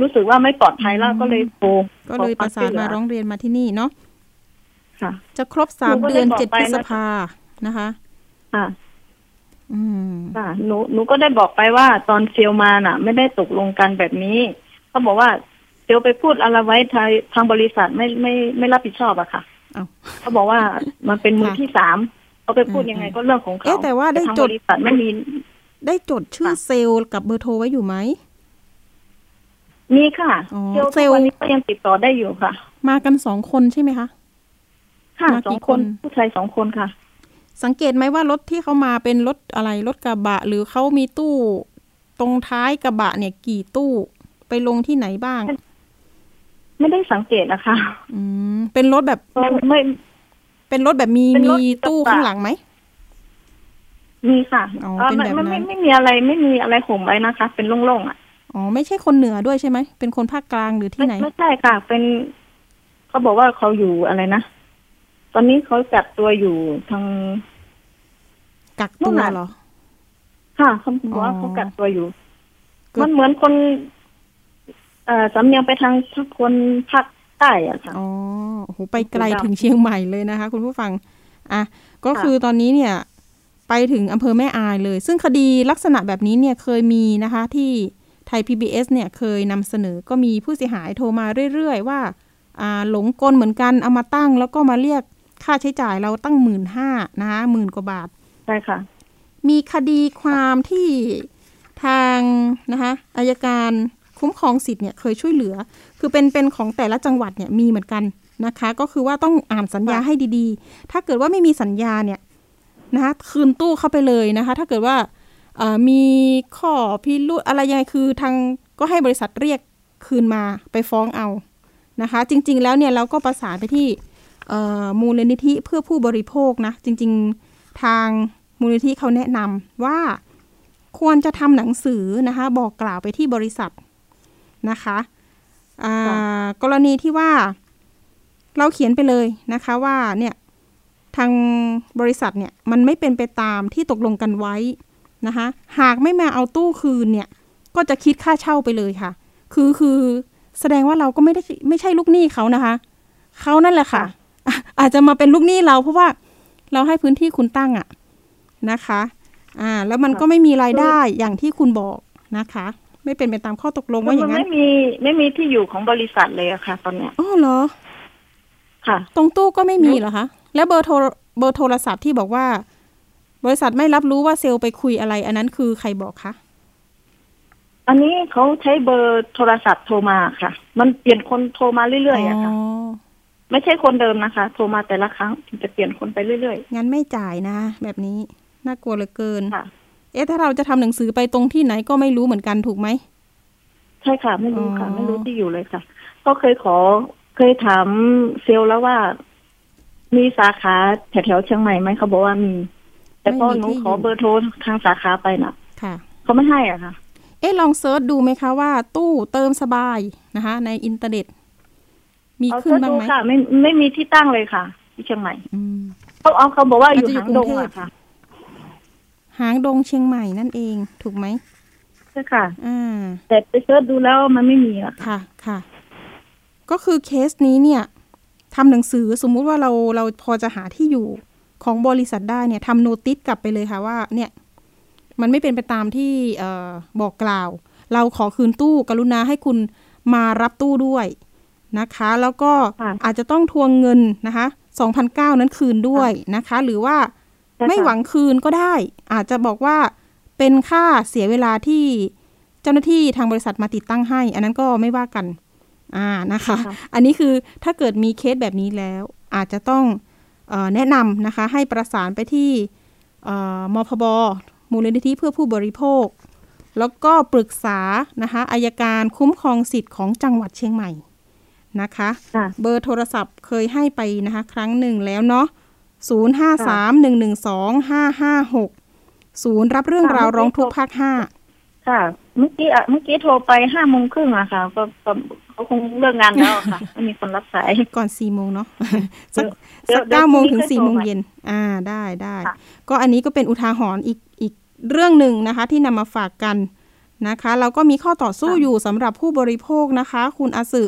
รู้สึกว่าไม่ปลอดภัยแล้วก็เลยโทรก็เลยประสานมาร้องเรียนมาที่นี่เนาะค่ะจะครบสามเดือนเจ็ดพฤษภานะคะอ่าอืมค่ะหนูหนูก็ได้บอกไปว่าตอนเซลมาน่ะไม่ได้ตกลงกันแบบนี้เขาบอกว่าเซลไปพูดอะไรไว้ทางทางบริษัทไม่ไม่ไม่รับผิดชอบอะค่ะเขาบอกว่ามันเป็นมือที่สามเขาไปพูดยังไงก็เรื่องของเขาแต่ว่าได้จดไม่มีได้จดชื่อเซลกับเบอร์โทรไว้อยู่ไหมมีค่ะเซลวันนี้ก็ยังติดต่อได้อยู่ค่ะมากันสองคนใช่ไหมคะค่ะสองคนผู้ชายสองคนค่ะสังเกตไหมว่ารถที่เขามาเป็นรถอะไรรถกระบะหรือเขามีตู้ตรงท้ายกระบะเนี่ยกี่ตู้ไปลงที่ไหนบ้างไม่ได้สังเกตนะคะอืมเป็นรถแบบไม่เป็นรถแบบมีมีตู้ข้างหลังไหมมีค่ะอ๋อเป็นแบบนั้นไม่ไม่มีอะไรไม่มีอะไรห่มไว้นะคะเป็นโล่งๆอ่ะอ๋อไม่ใช่คนเหนือด้วยใช่ไหมเป็นคนภาคกลางหรือที่ไหนไม่ใช่ค่ะเป็นเขาบอกว่าเขาอยู่อะไรนะตอนนี้เขาจัดตัวอยู่ทางกักตัวเหรอค่ะเขาบอกว่าเขากักตัวอยู่มันเหมือนคนเอ่อสำเนียงไปทางคนภาคใต้อ่ะค่ะอ๋อโอ้โหไปไกลถึงเชียงใหม่เลยนะคะคุณผู้ฟัง อ่ะก็คือตอนนี้เนี่ยไปถึงอำเภอแม่อายเลยซึ่งคดีลักษณะแบบนี้เนี่ยเคยมีนะคะที่ไทย พี บี เอส เนี่ยเคยนำเสนอก็มีผู้เสียหายโทรมาเรื่อยๆว่าอ่าหลงกลเหมือนกันเอามาตั้งแล้วก็มาเรียกค่าใช้จ่ายเราตั้ง หนึ่งหมื่นห้าพัน นะคะ หมื่น กว่าบาทใช่ค่ะมีคดีความที่ทางนะคะอัยการคุ้มครองสิทธิ์เนี่ยเคยช่วยเหลือคือเป็นเป็นของแต่ละจังหวัดเนี่ยมีเหมือนกันนะคะก็คือว่าต้องอ่านสัญญาให้ดีๆถ้าเกิดว่าไม่มีสัญญาเนี่ยนะคะคืนตู้เข้าไปเลยนะคะถ้าเกิดว่ามีข้อพิรุธอะไรยังไงคือทางก็ให้บริษัทเรียกคืนมาไปฟ้องเอานะคะจริงๆแล้วเนี่ยเราก็ประสานไปที่มูลนิธิเพื่อผู้บริโภคนะจริงๆทางมูลนิธิเขาแนะนำว่าควรจะทำหนังสือนะคะบอกกล่าวไปที่บริษัทนะคะกรณีที่ว่าเราเขียนไปเลยนะคะว่าเนี่ยทางบริษัทเนี่ยมันไม่เป็นไปตามที่ตกลงกันไว้นะคะหากไม่มาเอาตู้คืนเนี่ยก็จะคิดค่าเช่าไปเลยค่ะคือคือแสดงว่าเราก็ไม่ได้ไม่ใช่ลูกหนี้เขานะคะเขานั่นแหละค่ะอาจจะมาเป็นลูกหนี้เราเพราะว่าเราให้พื้นที่คุณตั้งอะนะคะอ่าแล้วมันก็ไม่มีรายได้อย่างที่คุณบอกนะคะไม่เป็นไปตามข้อตกลงว่าอย่างนั้นมันไม่มีไม่มีที่อยู่ของบริษัทเลยอะค่ะตอนเนี้ยอ๋อเหรอค่ะตรงตู้ก็ไม่มีเหรอคะแล้วเบอร์โทรเบอร์โทรศัพท์ที่บอกว่าบริษัทไม่รับรู้ว่าเซลไปคุยอะไรอันนั้นคือใครบอกคะอันนี้เขาใช้เบอร์โทรศัพท์โทรมาค่ะมันเปลี่ยนคนโทรมาเรื่อยๆอะค่ะไม่ใช่คนเดิมนะคะโทรมาแต่ละครั้งจะเปลี่ยนคนไปเรื่อยๆงั้นไม่จ่ายนะแบบนี้น่ากลัวเหลือเกินเอ๊ะถ้าเราจะทำหนังสือไปตรงที่ไหนก็ไม่รู้เหมือนกันถูกไหมใช่ค่ะไม่รู้ค่ะไม่รู้ที่อยู่เลยค่ะก็เคยขอเคยถามเซลแล้วว่ามีสาขาแถวๆเชียงใหม่ไหมเขาบอกว่ามีแต่ก็หนูขอเบอร์โทรทางสาขาไปนะค่ะเขาไม่ให้อ่ะค่ะเอ๊ะลองเซิร์ชดูไหมคะว่าตู้เติมสบายนะคะในอินเทอร์เน็ตมีขึ้นบ้างไหมค่ะไม่ไม่มีที่ตั้งเลยค่ะที่เชียงใหม่เขาเอาเขาบอกว่าอยู่หางดงอะค่ะหางดงเชียงใหม่นั่นเองถูกไหมใช่ค่ะอ่าแต่ไปเซิร์ชดูแล้วมันไม่มีอะค่ะค่ะก็คือเคสนี้เนี่ยทำหนังสือสมมุติว่าเราเราพอจะหาที่อยู่ของบริษัทได้เนี่ยทำโนติสกลับไปเลยค่ะว่าเนี่ยมันไม่เป็นไปตามที่เอ่อบอกกล่าวเราขอคืนตู้กรุณาให้คุณมารับตู้ด้วยนะคะแล้วก็อาจจะต้องทวงเงินนะคะ สองพันเก้าร้อย นั้นคืนด้วยนะคะหรือว่าไม่หวังคืนก็ได้อาจจะบอกว่าเป็นค่าเสียเวลาที่เจ้าหน้าที่ทางบริษัทมาติดตั้งให้อันนั้นก็ไม่ว่ากันอ่านะคะอันนี้คือถ้าเกิดมีเคสแบบนี้แล้วอาจจะต้องเอ่อแนะนำนะคะให้ประสานไปที่เอ่อมพบมูลนิธิเพื่อผู้บริโภคแล้วก็ปรึกษานะคะอัยการคุ้มครองสิทธิ์ของจังหวัดเชียงใหม่นะคะเบอร์โทรศัพท์เคยให้ไปนะคะครั้งหนึ่งแล้วเนาะศูนย์ ห้า สาม หนึ่ง หนึ่ง สอง ห้า ห้า หก ศูนย์รับเรื่องราวร้องทุกภาคห้าค่ะเมื่อกี้เมื่อกี้โทรไป ห้าโมงครึ่งอะค่ะก็เขาคงเลิกงานแล้วค่ะไม่มีคนรับสายก่อน สี่โมงเนาะสัก เก้าโมงถึง สี่โมงเย็นอ่าได้ได้ก็อันนี้ก็เป็นอุทาหรณ์อีกอีกเรื่องหนึ่งนะคะที่นำมาฝากกันนะคะเราก็มีข้อต่อสู้อยู่สำหรับผู้บริโภคนะคะคุณอาสึ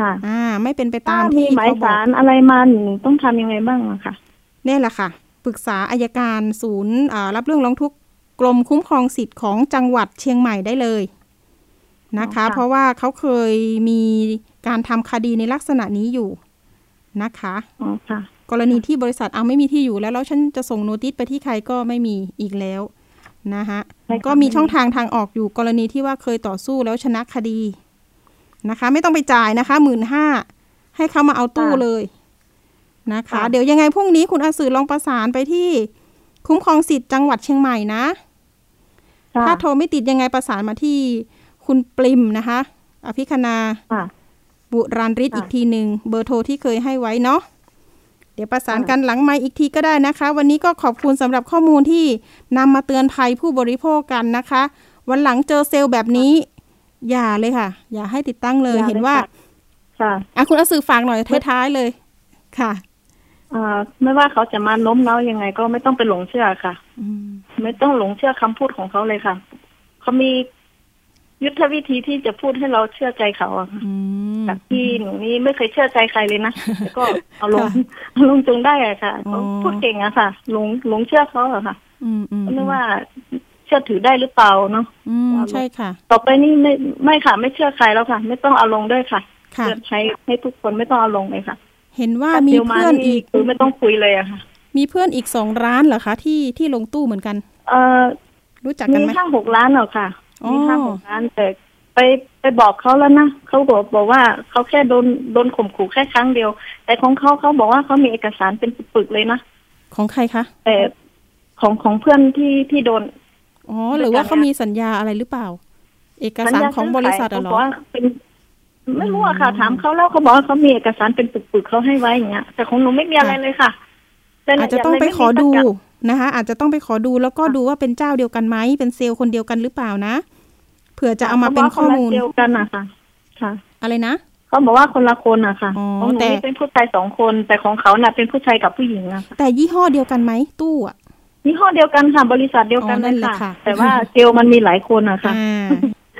ค่ะอ่าไม่เป็นไปตามที่มีหมายศาลอะไรมาหนูต้องทำยังไงบ้างอะค่ะนี่แหละค่ะปรึกษาอัยการศูนย์รับเรื่องร้องทุกข์กรมคุ้มครองสิทธิ์ของจังหวัดเชียงใหม่ได้เลยนะคะเพราะว่าเขาเคยมีการทำคดีในลักษณะนี้อยู่นะคะอ๋อค่ะกรณีที่บริษัทเอาไม่มีที่อยู่แล้วแล้วฉันจะส่งโนติสไปที่ใครก็ไม่มีอีกแล้วนะคะก็มีช่องทางทางออกอยู่กรณีที่ว่าเคยต่อสู้แล้วชนะคดีนะคะไม่ต้องไปจ่ายนะคะ หนึ่งหมื่นห้าพัน ให้เขามาเอาตู้เลยนะคะเดี๋ยวยังไงพรุ่งนี้คุณอาสื่อลองประสานไปที่คุ้มครองสิทธิ์จังหวัดเชียงใหม่นะถ้าโทรไม่ติดยังไงประสานมาที่คุณปริมนะคะอภิคณาบุราริศอีกทีหนึ่งเบอร์โทรที่เคยให้ไว้เนาะเดี๋ยวประสานกันหลังไมค์อีกทีก็ได้นะคะวันนี้ก็ขอบคุณสำหรับข้อมูลที่นำมาเตือนภัยผู้บริโภคกันนะคะวันหลังเจอเซลล์แบบนี้อย่าเลยค่ะอย่าให้ติดตั้งเลยเห็นว่าค่ะอ่ะคุณอาสื่อฝากหน่อยท้ายๆเลยค่ะอ่าไม่ว่าเขาจะมาโน้มน้าวยังไงก็ไม่ต้องไปหลงเชื่อค่ะไม่ต้องหลงเชื่อคำพูดของเขาเลยค่ะเขามี ยุทธวิธีที่จะพูดให้เราเชื่อใจเขาอะค่ะจากที่หนูนี่ไม่เคยเชื่อใจใครเลยนะแล้วก็เอาลงเอาลงจงได้อะค่ะเขาพูดเก่งอะค่ะหลงหลงเชื่อเขาอะค่ะไม่ว่าเชื่อถือได้หรือเปล่าเนาะใช่ค่ะต่อไปนี่ไม่ไม่ค่ะไม่เชื่อใครแล้วค่ะไม่ต้องเอาลงด้วยค่ะเตือนให้ให้ทุกคนไม่ต้องเอาลงเลยค่ะเห็นว่ามีเพื่อนอีกคือไม่ต้องคุยเลยอะค่ะมีเพื่อนอีกสองร้านเหรอคะที่ที่ลงตู้เหมือนกันเออรู้จักกันไหมมีห้าหกร้านเหรอค่ะมีห้าหกร้านแต่ไปไปบอกเขาแล้วนะเขาบอกบอกว่าเขาแค่โดนโดนข่มขู่แค่ครั้งเดียวแต่ของเขาเขาบอกว่าเขามีเอกสารเป็นปึกๆเลยนะของใครคะแต่ของของเพื่อนที่ที่โดนอ๋อหรือว่าเขามีสัญญาอะไรหรือเปล่าเอกสารของบริษัทเหรอไม่รู้อะค่ะถามเขาแล้วเขาบอกว่าเขามีเอกสารเป็นปึกๆเขาให้ไว้อย่างเงี้ยแต่ของหนูไม่มีอะไรเลยค่ะอาจจะต้องไปขอดูนะคะอาจจะต้องไปขอดูแล้วก็ดูว่าเป็นเจ้าเดียวกันไหมเป็นเซลล์คนเดียวกันหรือเปล่านะเผื่อจะเอามาเป็นข้อมูลเดียวกันอะค่ะค่ะอะไรนะเขาบอกว่าคนละคนอะค่ะของหนูเป็นผู้ชายสองคนแต่ของเขาน่ะเป็นผู้ชายกับผู้หญิงอะแต่ยี่ห้อเดียวกันไหมตู้อะยี่ห้อเดียวกันค่ะบริษัทเดียวกันเลยค่ะแต่ว่าเซลล์มันมีหลายคนอะค่ะ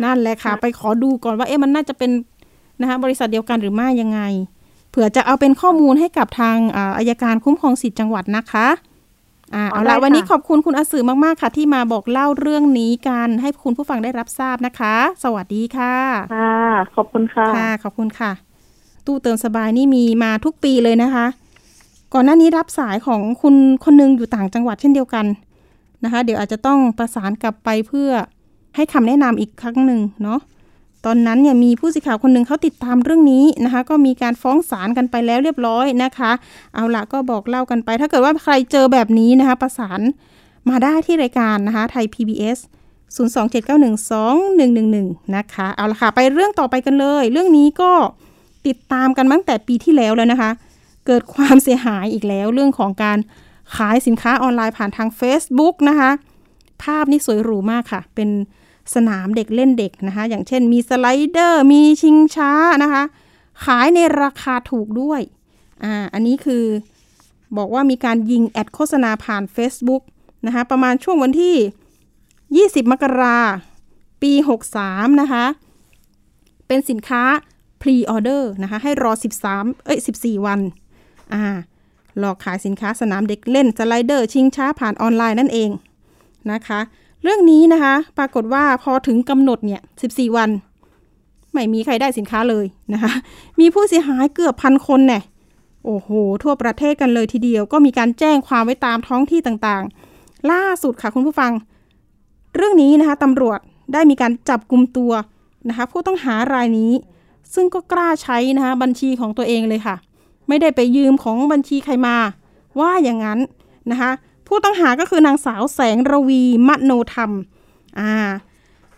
นั่นแหละค่ะไปขอดูก่อนว่าเอ๊ะมันน่าจะเป็นนะคะบริษัทเดียวกันหรือไม่ยังไงเผื่อจะเอาเป็นข้อมูลให้กับทางอัยการคุ้มครองสิทธิจังหวัดนะคะอ่าเอาละวันนี้ขอบคุณคุณอสื่อมากๆค่ะที่มาบอกเล่าเรื่องนี้กันให้คุณผู้ฟังได้รับทราบนะคะสวัสดีค่ะค่ะขอบคุณค่ะค่ะขอบคุณค่ะตู้เติมสบายนี่มีมาทุกปีเลยนะคะก่อนหน้านี้รับสายของคุณคนนึงอยู่ต่างจังหวัดเช่นเดียวกันนะคะเดี๋ยวอาจจะต้องประสานกลับไปเพื่อให้คำแนะนำอีกครั้งหนึ่งเนาะตอนนั้นเนี่ยมีผู้สื่อข่าวคนหนึ่งเขาติดตามเรื่องนี้นะคะก็มีการฟ้องศาลกันไปแล้วเรียบร้อยนะคะเอาละก็บอกเล่ากันไปถ้าเกิดว่าใครเจอแบบนี้นะคะประสานมาได้ที่รายการนะคะไทย พี บี เอส ศูนย์ สอง เจ็ด เก้า หนึ่ง สอง หนึ่ง หนึ่ง หนึ่งนะคะเอาละค่ะไปเรื่องต่อไปกันเลยเรื่องนี้ก็ติดตามกันตั้งแต่ปีที่แล้วแล้วนะคะเกิดความเสียหายอีกแล้วเรื่องของการขายสินค้าออนไลน์ผ่านทาง Facebook นะคะภาพนี่สวยหรูมากค่ะเป็นสนามเด็กเล่นเด็กนะคะอย่างเช่นมีสไลเดอร์มีชิงช้านะคะขายในราคาถูกด้วยอ่าอันนี้คือบอกว่ามีการยิงแอดโฆษณาผ่าน Facebook นะคะประมาณช่วงวันที่ยี่สิบมกราคมปีหกสามนะคะเป็นสินค้าพรีออเดอร์นะคะให้รอสิบสามเอ้ยสิบสี่วันอ่าหลอกขายสินค้าสนามเด็กเล่นสไลเดอร์ชิงช้าผ่านออนไลน์นั่นเองนะคะเรื่องนี้นะคะปรากฏว่าพอถึงกำหนดเนี่ยสิบสี่วันไม่มีใครได้สินค้าเลยนะคะมีผู้เสียหายเกือบพันคนเนี่ยโอ้โหทั่วประเทศกันเลยทีเดียวก็มีการแจ้งความไว้ตามท้องที่ต่างๆล่าสุดค่ะคุณผู้ฟังเรื่องนี้นะคะตำรวจได้มีการจับกุมตัวนะคะผู้ต้องหารายนี้ซึ่งก็กล้าใช้นะคะบัญชีของตัวเองเลยค่ะไม่ได้ไปยืมของบัญชีใครมาว่าอย่างนั้นนะคะผู้ต้องหาก็คือนางสาวแสงระวีมโนธรรมอ่า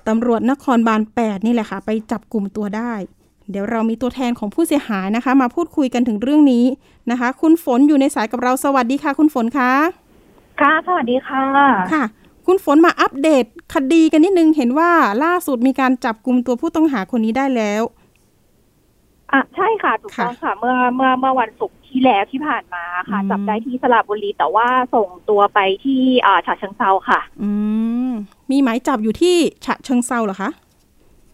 ตำรวจนครบาลแปดนี่แหละค่ะไปจับกลุ่มตัวได้เดี๋ยวเรามีตัวแทนของผู้เสียหายนะคะมาพูดคุยกันถึงเรื่องนี้นะคะคุณฝนอยู่ในสายกับเราสวัสดีค่ะคุณฝนคะค่ะสวัสดีค่ะค่ะคุณฝนมาอัปเดตคดีกันนิดนึงเห็นว่าล่าสุดมีการจับกลุ่มตัวผู้ต้องหาคนนี้ได้แล้วอ่ะใช่ค่ะถูกต้องค่ะเมื่อเมื่อเมื่อวันศุกร์ที่แล้วที่ผ่านมาค่ะจับได้ที่สระบุรีแต่ว่าส่งตัวไปที่อ่าฉะเชิงเทราค่ะอืมมีหมายจับอยู่ที่ฉะเชิงเทราเหรอคะ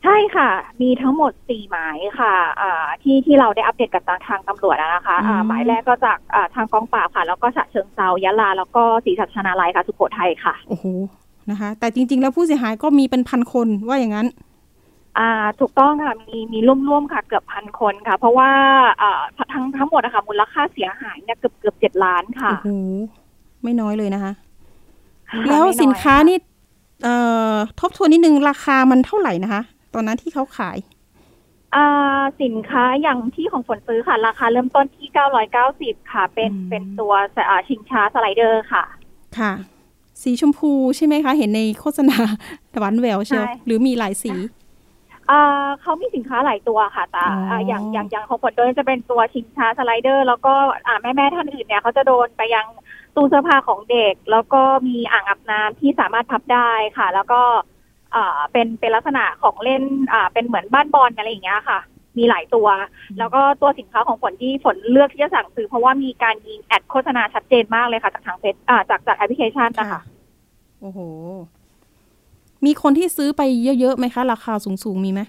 ใช่ค่ะมีทั้งหมดสี่หมายค่ะอ่าที่ที่เราได้อัปเดตกับทางตำรวจนะคะอ่าหมายแรกก็จากอ่าทางกองปราบค่ะแล้วก็ฉะเชิงเทรายะลาแล้วก็ศรีสัชนาลัยค่ะสุโขทัยค่ะโอ้โหนะคะแต่จริงๆแล้วผู้เสียหายก็มีเป็นพันคนว่าอย่างนั้นอ่าถูกต้องค่ะมีมีร่วมๆค่ะเกือบพันคนค่ะเพราะว่าอ่าทั้งทั้งหมดนะคะมูลค่าเสียหายเนี่ยเกือบเกือบเจ็ดล้านค่ะโอ้โหไม่น้อยเลยนะคะแล้วสินค้านี่เอ่อทบทวนนิดนึงราคามันเท่าไหร่นะคะตอนนั้นที่เขาขายอ่าสินค้าอย่างที่ของฝนซื้อค่ะราคาเริ่มต้นที่เก้าร้อยเก้าสิบค่ะเป็นเป็นตัวอ่าชิงช้าสไลเดอร์ค่ะค่ะสีชมพูใช่ไหมคะเห็นในโฆษณาหวานแหววเชียวหรือมีหลายสีอ่าเขามีสินค้าหลายตัวค่ะแต่ อ, อย่างอย่างอย่างของฝนโดนจะเป็นตัวชิงช้าสไลเดอร์แล้วก็อ่าแม่แม่ท่านอื่นเนี่ยเขาจะโดนไปยังตู้เสื้อผ้าของเด็กแล้วก็มีอ่างอาบน้ำที่สามารถพับได้ค่ะแล้วก็อ่าเป็นเป็นลักษณะของเล่นอ่าเป็นเหมือนบ้านบอลอะไรอย่างเงี้ยค่ะมีหลายตัวแล้วก็ตัวสินค้าของฝนที่ฝนเลือกที่จะสั่งซื้อเพราะว่ามีการยิงแอดโฆษณาชัดเจนมากเลยค่ะจากทางเฟซอ่าจากจากแอปพลิเคชันนะคะโอ้โห มีคนที่ซื้อไปเยอะๆไหมคะราคาสูงๆมีไหม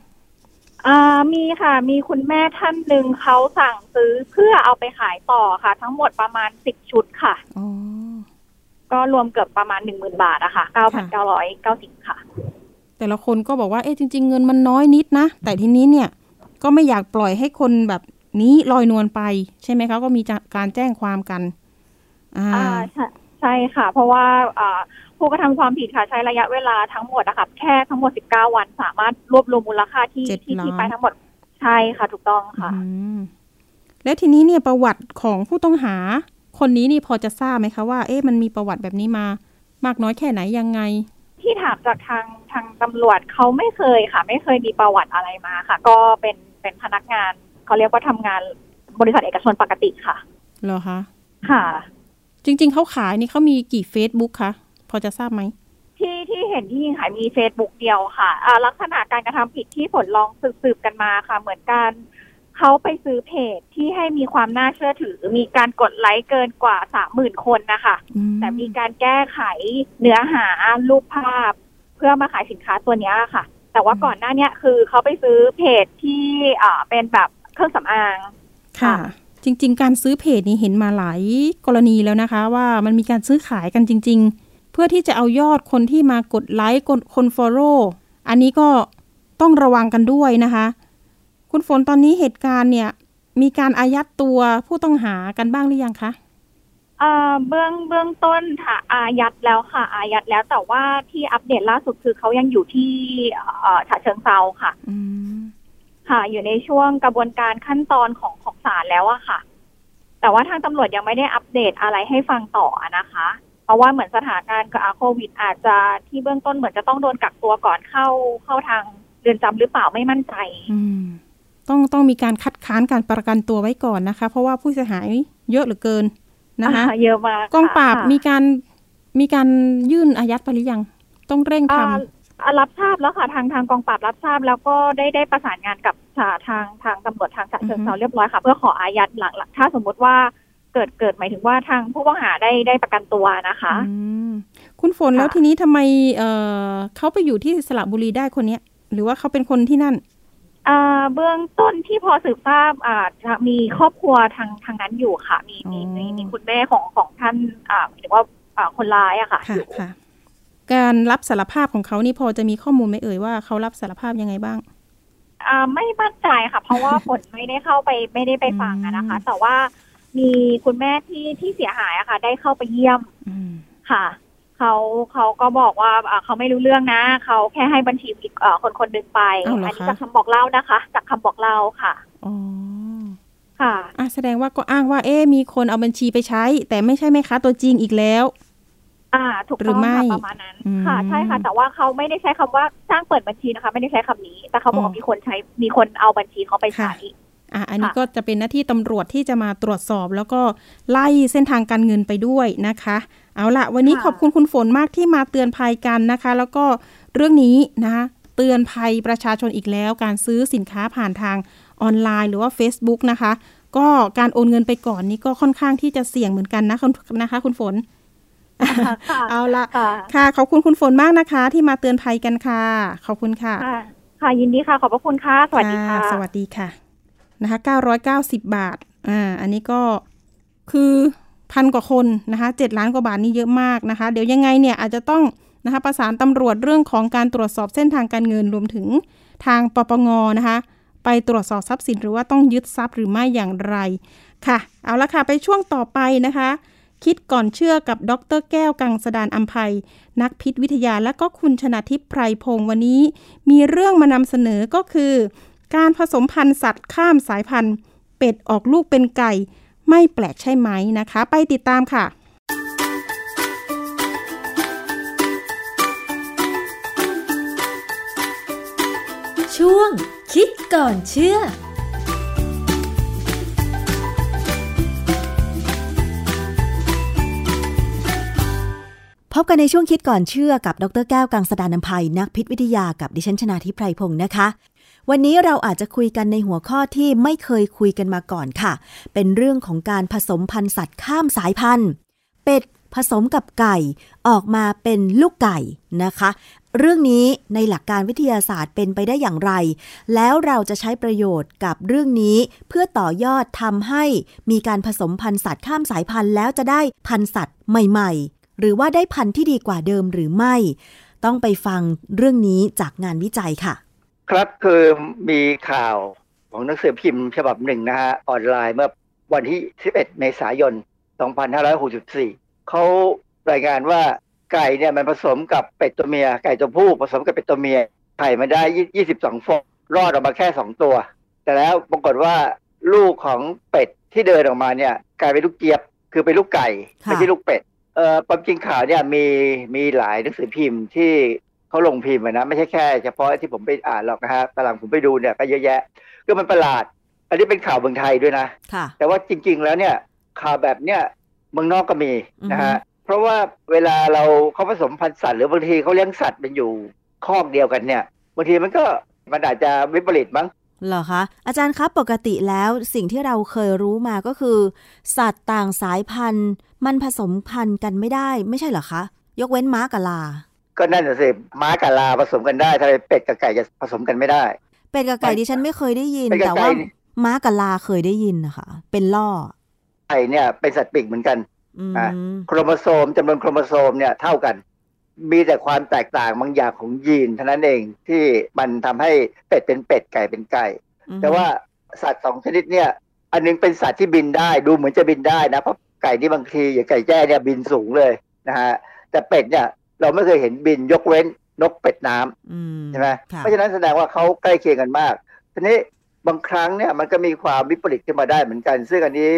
อ่ามีค่ะมีคุณแม่ท่านหนึ่งเขาสั่งซื้อเพื่อเอาไปขายต่อค่ะทั้งหมดประมาณสิบชุดค่ะอ๋อก็รวมเกือบประมาณหนึ่งหมื่นบาทอะค่ะเก้าพันเก้าร้อยเก้าสิบค่ะแต่ละคนก็บอกว่าเอ๊ะจริงๆเงินมันน้อยนิดนะแต่ทีนี้เนี่ยก็ไม่อยากปล่อยให้คนแบบนี้ลอยนวลไปใช่ไหมคะก็มีการแจ้งความกันอ่าใช่ค่ะเพราะว่าผู้กระทำความผิดค่ะใช้ระยะเวลาทั้งหมดนะคะแค่ทั้งหมดสิบเก้าวันสามารถรวบรวมมูลค่าที่ที่ไปทั้งหมดใช่ค่ะถูกต้องค่ะแล้วทีนี้เนี่ยประวัติของผู้ต้องหาคนนี้นี่พอจะทราบไหมคะว่าเอ๊ะมันมีประวัติแบบนี้มามากน้อยแค่ไหนยังไงที่ถามจากทางทางตำรวจเขาไม่เคยค่ะไม่เคยมีประวัติอะไรมาค่ะก็เป็นเป็นพนักงานเขาเรียกว่าทำงานบริษัทเอกชนปกติค่ะเหรอคะค่ะจริงๆเขาขายนี่เขามีกี่ Facebook คะพอจะทราบไหมที่ที่เห็นที่ขายมี Facebook เดียวค่ะอ่าลักษณะการกระทำผิดที่ผลลองสืบๆกันมาค่ะเหมือนกันเขาไปซื้อเพจที่ให้มีความน่าเชื่อถือมีการกดไลค์เกินกว่า สามหมื่น คนนะคะแต่มีการแก้ไขเนื้อหารูปภาพเพื่อมาขายสินค้าตัวนี้ค่ะแต่ว่าก่อนหน้านี้คือเขาไปซื้อเพจที่อ่าเป็นแบบเครื่องสำอางค่ะจริงๆการซื้อเพจนี้เห็นมาหลายกรณีแล้วนะคะว่ามันมีการซื้อขายกันจริงๆเพื่อที่จะเอายอดคนที่มากดไลค์คนฟอลโล่อันนี้ก็ต้องระวังกันด้วยนะคะคุณฝนตอนนี้เหตุการณ์เนี่ยมีการอายัดตัวผู้ต้องหากันบ้างหรือยังคะเอ่อเบื้องเบื้องต้นค่ะอายัดแล้วค่ะอายัดแล้วแต่ว่าที่อัปเดตล่าสุดคือเขายังอยู่ที่เอ่อฉะเชิงเทราค่ะอืมค่ะอยู่ในช่วงกระบวนการขั้นตอนของของศาลแล้วอะค่ะแต่ว่าทางตำรวจยังไม่ได้อัปเดตอะไรให้ฟังต่อนะคะเพราะว่าเหมือนสถานการณ์โควิดอาจจะที่เบื้องต้นเหมือนจะต้องโดนกักตัวก่อนเข้าเข้าทางเรือนจำหรือเปล่าไม่มั่นใจต้องต้องมีการคัดค้านการประกันตัวไว้ก่อนนะคะเพราะว่าผู้เสียหายเยอะเหลือเกินนะคะเยอะมากกองปราบมีการมีการยื่นอายัดไปหรือยังต้องเร่งทำรับทราบแล้วค่ะทางทางกองปราบรับทราบแล้วก็ได้ได้ประสานงานกับทางทางตำรวจทางฉะเชิงเทราเรียบร้อยค่ะเพื่อขออายัดหลังถ้าสมมติว่าเกิดเกิดหมายถึงว่าทางผู้ต้องหาได้ได้ประกันตัวนะคะคุณฝนแล้วทีนี้ทำไมเอ่อเขาไปอยู่ที่สระบุรีได้คนนี้หรือว่าเขาเป็นคนที่นั่นอ่าเบื้องต้นที่พอสืบทราบอ่ามีครอบครัวทางทางนั้นอยู่ค่ะมีมีมีคุณแม่ของของท่านอ่าหมายถึงว่าอ่าคนร้ายอะค่ะอยู่การรับสารภาพของเขานี่พอจะมีข้อมูลไหมเอ่ยว่าเขารับสารภาพยังไงบ้างอ่าไม่มั่นใจค่ะเพราะว่าฝน ไม่ได้เข้าไปไม่ได้ไปฟังนะคะแต่ว่ามีคุณแม่ที่ที่เสียหายอะค่ะได้เข้าไปเยี่ยมค่ะเขาเขาก็บอกว่าเขาไม่รู้เรื่องนะเขาแค่ให้บัญชีคนคนนึงไปอันนี้จากคำบอกเล่านะคะจากคำบอกเล่าค่ะอ๋อค่ะอ่ะแสดงว่าก็อ้างว่าเอ๊ะมีคนเอาบัญชีไปใช้แต่ไม่ใช่แม่ค้าตัวจริงอีกแล้วอ่าถูกต้องค่ะประมาณนั้นค่ะใช่ค่ะแต่ว่าเขาไม่ได้ใช้คำว่าสร้างเปิดบัญชีนะคะไม่ได้ใช้คำนี้แต่เขาบอกว่ามีคนใช้มีคนเอาบัญชีเขาไปใช้อ่าอันนี้ก็จะเป็นหน้าที่ตำรวจที่จะมาตรวจสอบแล้วก็ไล่เส้นทางการเงินไปด้วยนะคะเอาละวันนี้ขอบคุณคุณฝนมากที่มาเตือนภัยกันนะคะแล้วก็เรื่องนี้นะคะเตือนภัยประชาชนอีกแล้วการซื้อสินค้าผ่านทางออนไลน์หรือว่า Facebook นะคะก็การโอนเงินไปก่อนนี่ก็ค่อนข้างที่จะเสี่ยงเหมือนกันนะนะคะคุณฝนเอาละค่ะขอบคุณคุณฝนมากนะคะที่มาเตือนภัยกันค่ะขอบคุณค่ะค่ะยินดีค่ะขอบพระคุณค่ะสวัสดีค่ะสวัสดีค่ะนะคะเก้าร้อยเก้าสิบบาทอ่าอันนี้ก็คือพันกว่าคนนะคะเจ็ดล้านกว่าบาทนี่เยอะมากนะคะเดี๋ยวยังไงเนี่ยอาจจะต้องนะคะประสานตำรวจเรื่องของการตรวจสอบเส้นทางการเงินรวมถึงทางปปงนะคะไปตรวจสอบทรัพย์สินหรือว่าต้องยึดทรัพย์หรือไม่อย่างไรค่ะเอาละค่ะไปช่วงต่อไปนะคะคิดก่อนเชื่อกับดร.แก้วกังสดาลอำไพนักพิษวิทยาและก็คุณชนาทิพย์ไพรพงศ์วันนี้มีเรื่องมานำเสนอก็คือการผสมพันธุ์สัตว์ข้ามสายพันธุ์เป็ดออกลูกเป็นไก่ไม่แปลกใช่ไหมนะคะไปติดตามค่ะช่วงคิดก่อนเชื่อพบกันในช่วงคิดก่อนเชื่อกับดร.แก้วกังสดาลอำไพนักพิษวิทยากับดิฉันชนาธิปไพรพงศ์นะคะวันนี้เราอาจจะคุยกันในหัวข้อที่ไม่เคยคุยกันมาก่อนค่ะเป็นเรื่องของการผสมพันธุ์สัตว์ข้ามสายพันธุ์ เป็ดผสมกับไก่ออกมาเป็นลูกไก่นะคะเรื่องนี้ในหลักการวิทยาศาสตร์เป็นไปได้อย่างไรแล้วเราจะใช้ประโยชน์กับเรื่องนี้เพื่อต่อยอดทำให้มีการผสมพันธุ์สัตว์ข้ามสายพันธุ์แล้วจะได้พันธุ์สัตว์ใหม่ๆหรือว่าได้พันธุ์ที่ดีกว่าเดิมหรือไม่ต้องไปฟังเรื่องนี้จากงานวิจัยค่ะครับคือมีข่าวของหนังสือพิมพ์ฉบับหนึ่งนะฮะออนไลน์เมื่อวันที่สิบเอ็ดเมษายนสองพันห้าร้อยหกสิบสี่เขารายงานว่าไก่เนี่ยมันผสมกับเป็ดตัวเมียไก่ตัวผู้ผสมกับเป็ดตัวเมียไข่มันได้ยี่สิบสองฟองรอดออกมาแค่สองตัวแต่แล้วปรากฏว่าลูกของเป็ดที่เดินออกมาเนี่ยกลายเป็นลูกเจี๊ยบคือเป็นลูกไก่ไม่ใช่ลูกเป็ดเอ่อความจริงข่าวเนี่ยมีมีหลายหนังสือพิมพ์ที่เขาลงพิมพ์นะไม่ใช่แค่เฉพาะที่ผมไปอ่านหรอกนะฮะตารางผมไปดูเนี่ยก็เยอะแยะก็มันประหลาดอันนี้เป็นข่าวเมืองไทยด้วยนะแต่ว่าจริงๆแล้วเนี่ยข่าวแบบเนี้ยเมืองนอกก็มีนะฮะเพราะว่าเวลาเราเขาผสมพันธุ์สัตว์หรือบางทีเขาเลี้ยงสัตว์มันอยู่คอกเดียวกันเนี่ยบางทีมันก็มันอาจจะวิปริตมั้งเหรอคะอาจารย์ครับปกติแล้วสิ่งที่เราเคยรู้มาก็คือสัตว์ต่างสายพันธุ์มันผสมพันธุ์กันไม่ได้ไม่ใช่เหรอคะยกเว้นม้ากับลาก็นั่นน่ะสิม้ากับลาผสมกันได้ทำไมเป็ดกับไก่จะผสมกันไม่ได้เป็ดกับไก่ดิฉันไม่เคยได้ยินแต่ว่าม้ากับลาเคยได้ยินนะคะเป็นล่อไก่เนี่ยเป็นสัตว์ปีกเหมือนกันอ่าโครโมโซมจำนวนโครโมโซมเนี่ยเท่ากันมีแต่ความแตกต่างบางอย่างของยีนเท่านั้นเองที่มันทำให้เป็ดเป็นเป็ดไก่เป็นไก่แต่ว่าสัตว์สองชนิดเนี่ยอันนึงเป็นสัตว์ที่บินได้ดูเหมือนจะบินได้นะเพราะไก่นี่บางทีอย่างไก่แจ้เนี่ยบินสูงเลยนะฮะแต่เป็ดเนี่ยเราไม่เคยเห็นบินยกเว้นนกเป็ดน้ำใช่ไหมเพราะฉะนั้นแสดงว่าเขาใกล้เคียงกันมากทีนี้บางครั้งเนี่ยมันก็มีความวิปริตขึ้นมาได้เหมือนกันซึ่งอันนี้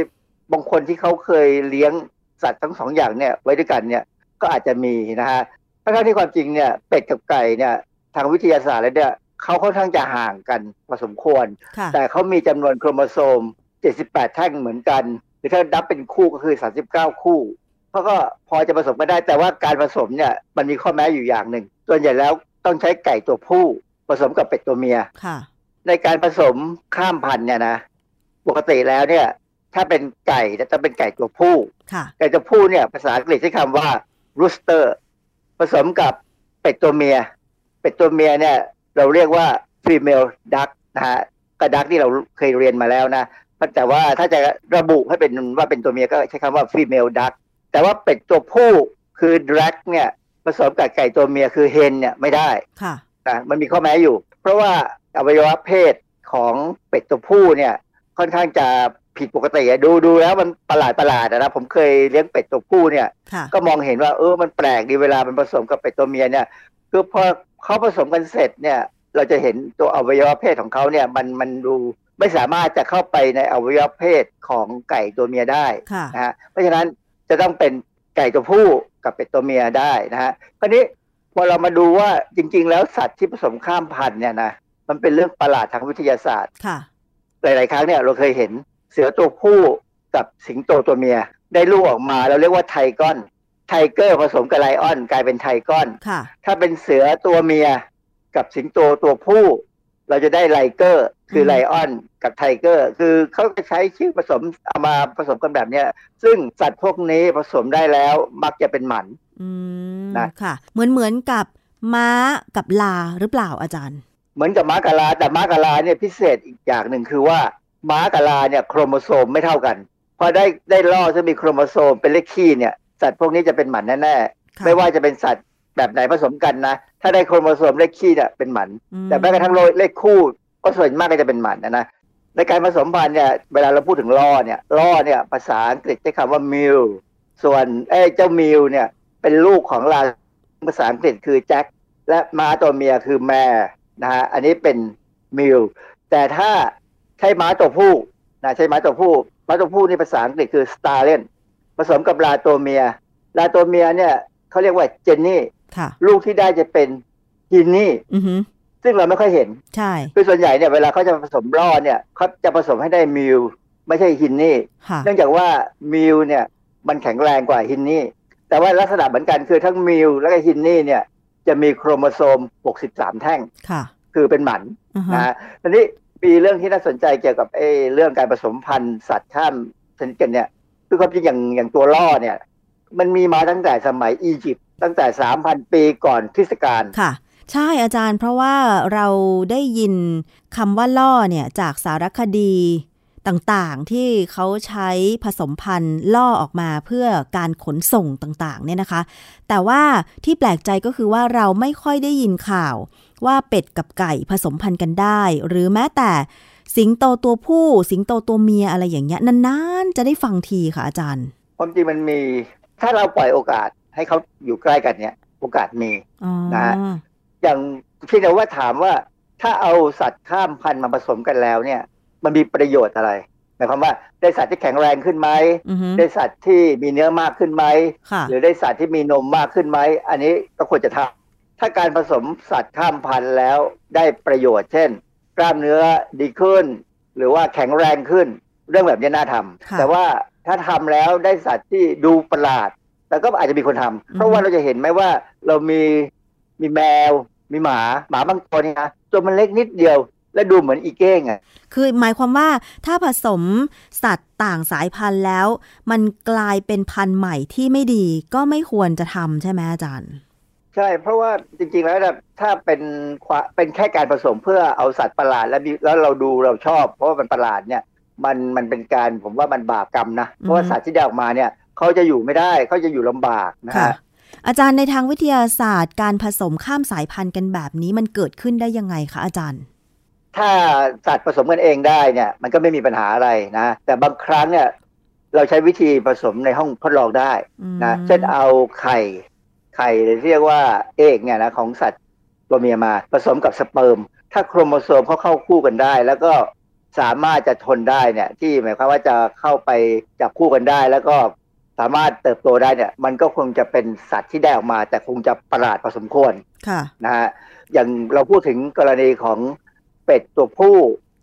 บางคนที่เขาเคยเลี้ยงสัตว์ทั้งสองอย่างเนี่ยไว้ด้วยกันเนี่ยก็อาจจะมีนะฮะเพราะฉะนั้นที่ความจริงเนี่ยเป็ดกับไก่เนี่ยทางวิทยาศาสตร์แล้วเนี่ยเขาค่อนข้างจะห่างกันพอสมควรแต่เขามีจำนวนโครโมโซมเจ็ดสิบแปดแท่งเหมือนกันหรือถ้านับเป็นคู่ก็คือสามสิบเก้าคู่เขาก็พอจะผสมกันได้แต่ว่าการผสมเนี่ยมันมีข้อแม้อยู่อย่างหนึ่งส่วนใหญ่แล้วต้องใช้ไก่ตัวผู้ผสมกับเป็ดตัวเมียในการผสมข้ามพันธุ์เนี่ยนะปกติแล้วเนี่ยถ้าเป็นไก่จะเป็นไก่ตัวผู้ไก่ตัวผู้เนี่ยภาษาอังกฤษใช้คำว่า rooster ผสมกับเป็ดตัวเมียเป็ดตัวเมียเนี่ยเราเรียกว่า female duck นะฮะกระดักที่เราเคยเรียนมาแล้วนะแต่ว่าถ้าจะระบุให้เป็นว่าเป็นตัวเมียก็ใช้คำว่า female duck แต่ว่าเป็ดตัวผู้คือ drag เนี่ยผสมกับไก่ตัวเมียคือ hen เนี่ยไม่ได้นะมันมีข้อแม้อยู่เพราะว่าอวัยวะเพศของเป็ดตัวผู้เนี่ยค่อนข้างจะผิดปกติดูดูแล้วมันประหลาดประหลาดนะผมเคยเลี้ยงเป็ดตัวผู้เนี่ยก็มองเห็นว่าเออมันแปลกดีเวลามันผสมกับเป็ดตัวเมียเนี่ยคือพอเขาผสมกันเสร็จเนี่ยเราจะเห็นตัวอวัยวะเพศของเขาเนี่ยมันมันดูไม่สามารถจะเข้าไปในอวัยวะเพศของไก่ตัวเมียได้นะฮะเพราะฉะนั้นจะต้องเป็นไก่ตัวผู้กับเป็ดตัวเมียได้นะฮะคราวนี้พอเรามาดูว่าจริงๆแล้วสัตว์ที่ผสมข้ามพันธุ์เนี่ยนะมันเป็นเรื่องประหลาดทางวิทยาศาสตร์หลายๆครั้งเนี่ยเราเคยเห็นเสือตัวผู้กับสิงโตตัวเมียได้ลูกออกมาเราเรียกว่าไทก้อนไทเกอร์ผสมกับไลออนกลายเป็นไทก้อนถ้าเป็นเสือตัวเมียกับสิงโตตัวผู้เราจะได้ไลเกอร์คือไลออนกับไทเกอร์คือเขาจะใช้ชื่อผสมเอามาผสมกันแบบนี้ซึ่งสัตว์พวกนี้ผสมได้แล้วมักจะเป็นหมันนะค่ะเหมือนเหมือนกับม้ากับลาหรือเปล่าอาจารย์เหมือนกับม้ากับลาแต่ม้ากับลาเนี่ยพิเศษอีกอย่างหนึ่งคือว่าม้ากับลาเนี่ยโครโมโซมไม่เท่ากันพอได้ได้ล่อซึ่งมีโครโมโซมเป็นเลขคี่เนี่ยสัตว์พวกนี้จะเป็นหมันแน่ๆไม่ว่าจะเป็นสัตว์แบบไหนผสมกันนะถ้าได้โครโมโซมเลขคี่เนี่ยเป็นหมันแต่แม้กระทั่งเลขคู่ก็ส่วนมากก็จะเป็นหมันนะนะในการผสมพันธุ์เนี่ยเวลาเราพูดถึงล่อเนี่ยล่อเนี่ยภาษาอังกฤษใช้คำว่ามิลส่วนไอ้เจ้ามิลเนี่ยเป็นลูกของลาภาษาอังกฤษคือแจ็คและม้าตัวเมียคือแมร์นะฮะอันนี้เป็นมิลแต่ถ้าใช้ม้าตัวผู้นะใช้ม้าตัวผู้ม้าตัวผู้นี่ภาษาอังกฤษคือ stallion ผสมกับลาตัวเมียลาตัวเมียเนี่ยเขาเรียกว่าเจนนี่ลูกที่ได้จะเป็นจินนี่ซึ่งเราไม่ค่อยเห็นใช่คือส่วนใหญ่เนี่ยเวลาเขาจะผสมล่อเนี่ยเขาจะผสมให้ได้มิวไม่ใช่ฮินนี่เนื่องจากว่ามิวเนี่ยมันแข็งแรงกว่าฮินนี่แต่ว่าลักษณะเหมือนกันคือทั้งมิวและก็ฮินนี่เนี่ยจะมีโครโมโซมหกสิบสามแท่งคือเป็นหมันนะทีนี้มีเรื่องที่น่าสนใจเกี่ยวกับไอ้เรื่องการผสมพันธุ์สัตว์ข้ามชนิดกันเนี่ยคือความจริงอย่างอย่างตัวล่อเนี่ย มันมีมาตั้งแต่สมัยอียิปต์ตั้งแต่ สามพัน ปีก่อนคริสตกาลค่ะใช่อาจารย์เพราะว่าเราได้ยินคำว่าล่อเนี่ยจากสารคดีต่างๆที่เขาใช้ผสมพันธุ์ล่อออกมาเพื่อการขนส่งต่างๆเนี่ยนะคะแต่ว่าที่แปลกใจก็คือว่าเราไม่ค่อยได้ยินข่าวว่าเป็ดกับไก่ผสมพันธุ์กันได้หรือแม้แต่สิงโตตัวผู้สิงโตตัวเมียอะไรอย่างเงี้ยนานๆจะได้ฟังทีค่ะอาจารย์ความจริงมันมีถ้าเราปล่อยโอกาสให้เขาอยู่ใกล้กันเนี่ยโอกาสมีนะฮะอย่างเพียงแต่ว่าถามว่าถ้าเอาสัตว์ข้ามพันธุ์มาผสมกันแล้วเนี่ยมันมีประโยชน์อะไรหมายความว่าได้สัตว์ที่แข็งแรงขึ้นไหม uh-huh. ได้สัตว์ที่มีเนื้อมากขึ้นไหม uh-huh. หรือได้สัตว์ที่มีนมมากขึ้นไหมอันนี้ก็ควรจะทำถ้าการผสมสัตว์ข้ามพันธุ์แล้วได้ประโยชน์เช่นกล้ามเนื้อดีขึ้นหรือว่าแข็งแรงขึ้นเรื่องแบบนี้น่าทำ uh-huh. แต่ว่าถ้าทำแล้วได้สัตว์ที่ดูประหลาดแล้วก็อาจจะมีคนทำ uh-huh. เพราะว่าเราจะเห็นไหมว่าเรามีมีแมวมีหมาหมาบางตัวนี่นะตัวมันเล็กนิดเดียวและดูเหมือนอีเก้งอ่ะคือหมายความว่าถ้าผสมสัตว์ต่างสายพันธุ์แล้วมันกลายเป็นพันธุ์ใหม่ที่ไม่ดีก็ไม่ควรจะทำใช่ไหมอาจารย์ใช่เพราะว่าจริงๆแล้วถ้าเป็นเป็นแค่การผสมเพื่อเอาสัตว์ประหลาดแล้วแล้วเราดูเราชอบเพราะว่ามันประหลาดเนี่ยมันมันเป็นการผมว่ามันบาปกรรมนะเพราะว่าสัตว์ที่ได้ออกมาเนี่ยเขาจะอยู่ไม่ได้เขาจะอยู่ลำบากนะฮะอาจารย์ในทางวิทยาศาสตร์การผสมข้ามสายพันธุ์กันแบบนี้มันเกิดขึ้นได้ยังไงคะอาจารย์ถ้าสัตว์ผสมกันเองได้เนี่ยมันก็ไม่มีปัญหาอะไรนะแต่บางครั้งเนี่ยเราใช้วิธีผสมในห้องทดลองได้นะเช่นเอาไข่ไข่เรียกว่าเอกเนี่ยนะของสัตว์ตัวเมียมาผสมกับสเปิร์มถ้าโครโมโซมเขาเข้าคู่กันได้แล้วก็สามารถจะทนได้เนี่ยที่หมายความว่าจะเข้าไปจับคู่กันได้แล้วก็สามารถเติบโตได้เนี่ยมันก็คงจะเป็นสัตว์ที่ได้ออกมาแต่คงจะประหลาดพอสมควรนะฮะอย่างเราพูดถึงกรณีของเป็ดตัวผู้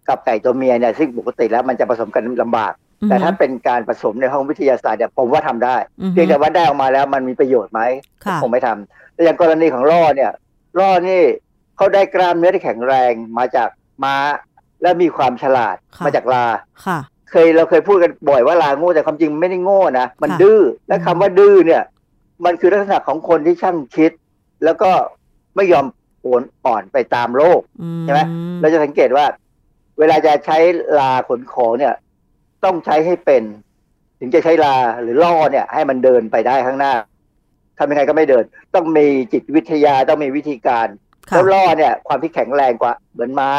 กับไก่ตัวเมียเนี่ยซึ่งปกติแล้วมันจะผสมกันลำบาก mm-hmm. แต่ถ้าเป็นการผสมในห้องวิทยาศาสตร์เนี่ยผมว่าทำได้ mm-hmm. เพียงแต่ว่าได้ออกมาแล้วมันมีประโยชน์ไหมผมไม่ทำแต่อย่างกรณีของล่อเนี่ยล่อนี่เขาได้กล้ามเนื้อที่แข็งแรงมาจากม้าและมีความฉลาดมาจากลาเคยเราเคยพูดกันบ่อยว่าลาโง่แต่ความจริงไม่ได้โง่นะมันดื้อและคำว่าดื้อเนี่ยมันคือลักษณะของคนที่ช่างคิดแล้วก็ไม่ยอมอ่อนไปตามโลกใช่ไหมเราจะสังเกตว่าเวลาจะใช้ลาขนของเนี่ยต้องใช้ให้เป็นถึงจะใช้ลาหรือล่อเนี่ยให้มันเดินไปได้ข้างหน้าทำยังไงก็ไม่เดินต้องมีจิตวิทยาต้องมีวิธีการแล้วล่อเนี่ยความที่แข็งแรงกว่าเหมือนม้า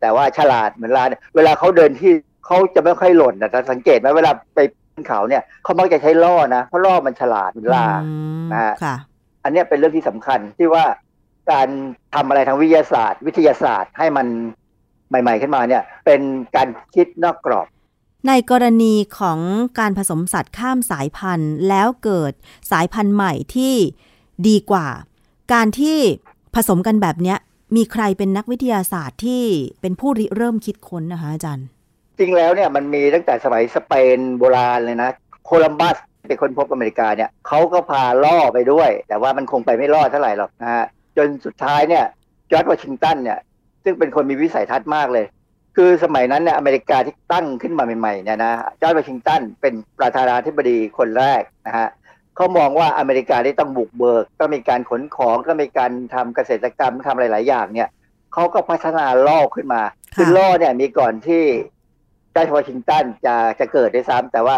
แต่ว่าฉลาดเหมือนลาเวลาเขาเดินที่เขาจะไม่ค่อยหล่นนะสังเกตไหมเวลาไปขึ้นเขาเนี่ยเขามักจะใช้ล่อนะเพราะล่อมันฉลาดเหมือนลานะฮะอันนี้เป็นเรื่องที่สำคัญที่ว่าการทำอะไรทางวิทยาศาสตร์วิทยาศาสตร์ให้มันใหม่ๆขึ้นมาเนี่ยเป็นการคิดนอกกรอบในกรณีของการผสมสัตว์ข้ามสายพันธุ์แล้วเกิดสายพันธุ์ใหม่ที่ดีกว่าการที่ผสมกันแบบเนี้ยมีใครเป็นนักวิทยาศาสตร์ที่เป็นผู้ริเริ่มคิดค้นนะคะอาจารย์จริงแล้วเนี่ยมันมีตั้งแต่สมัยสเปนโบราณเลยนะโคลัมบัสเป็นคนพบอเมริกาเนี่ยเขาก็พาล่อไปด้วยแต่ว่ามันคงไปไม่รอดเท่าไหร่หรอกนะฮะจนสุดท้ายเนี่ยจอร์จวอชิงตันเนี่ยซึ่งเป็นคนมีวิสัยทัศน์มากเลยคือสมัยนั้นเนี่ยอเมริกาที่ตั้งขึ้นมาใหม่ๆเนี่ยนะจอร์จวอชิงตันเป็นประธานาธิบดีคนแรกนะฮะเขามองว่าอเมริกาได้ต้องบุกเบิกต้องมีการขนของก็มีการทำเกษตรกรรมทำหลายๆอย่างเนี่ยเขาก็พัฒนาล่อขึ้นมาคือล่อเนี่ยมีก่อนที่จอร์จวอชิงตันจะจะเกิดได้ซ้ำแต่ว่า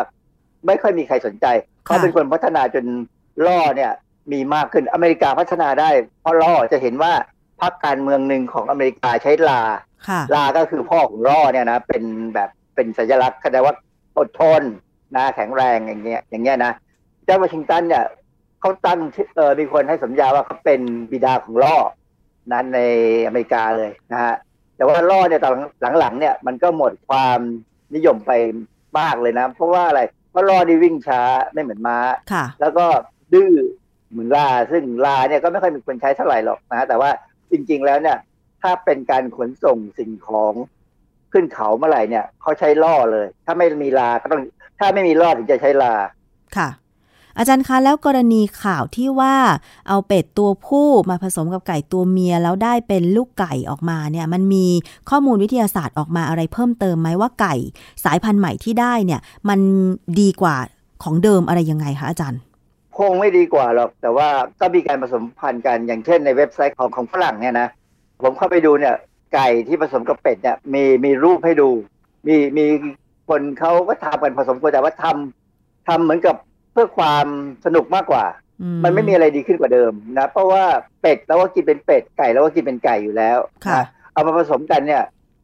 ไม่ค่อยมีใครสนใจเขาเป็นคนพัฒนาจนล่อเนี่ยมีมากขึ้นอเมริกาพัฒนาได้เพราะล่อจะเห็นว่าพรรคการเมืองหนึ่งของอเมริกาใช้ลาลาก็คือพ่อของล่อเนี่ยนะเป็นแบบเป็นสัญลักษณ์แสดงว่าอดทนนะแข็งแรงอย่างเงี้ยอย่างเงี้ยนะจอร์จวอชิงตันเนี่ยเขาตั้งเออมีคนให้สมญาว่าเขาเป็นบิดาของล่อนั้นในอเมริกาเลยนะฮะแต่ว่าล่อเนี่ยตอนหลังๆเนี่ยมันก็หมดความนิยมไปมากเลยนะเพราะว่าอะไรเพราะล่อนี่วิ่งช้าไม่เหมือนม้าแล้วก็ดื้อเหมือนลาซึ่งลาเนี่ยก็ไม่ค่อยมีคนใช้เท่าไหร่หรอกนะแต่ว่าจริงๆแล้วเนี่ยถ้าเป็นการขนส่งสิ่งของขึ้นเขาเมื่อไหร่เนี่ยเขาใช้ล่อเลยถ้าไม่มีลาก็ต้องถ้าไม่มีล่อถึงจะใช้ลาค่ะอาจารย์คะแล้วกรณีข่าวที่ว่าเอาเป็ดตัวผู้มาผสมกับไก่ตัวเมียแล้วได้เป็นลูกไก่ออกมาเนี่ยมันมีข้อมูลวิทยาศาสตร์ออกมาอะไรเพิ่มเติมไหมว่าไก่สายพันธุ์ใหม่ที่ได้เนี่ยมันดีกว่าของเดิมอะไรยังไงคะอาจารย์ค คงไม่ดีกว่าหรอกแต่ว่าก็มีการผสมพันธุ์กันอย่างเช่นในเว็บไซต์ของของฝรั่งเนี่ยนะผมเข้าไปดูเนี่ยไก่ที่ผสมกับเป็ดเนี่ยมีมีรูปให้ดูมีมีคนเขาก็ทำกันผสมกันแต่ว่าทำทำเหมือนกับเพื่อความสนุกมากกว่ามันไม่มีอะไรดีขึ้นกว่าเดิมนะเพราะว่าเป็ดเราก็กินเป็นเป็ดไก่เราก็กินเป็นไก่อยู่แล้วเอามาผสมกันเนี่ย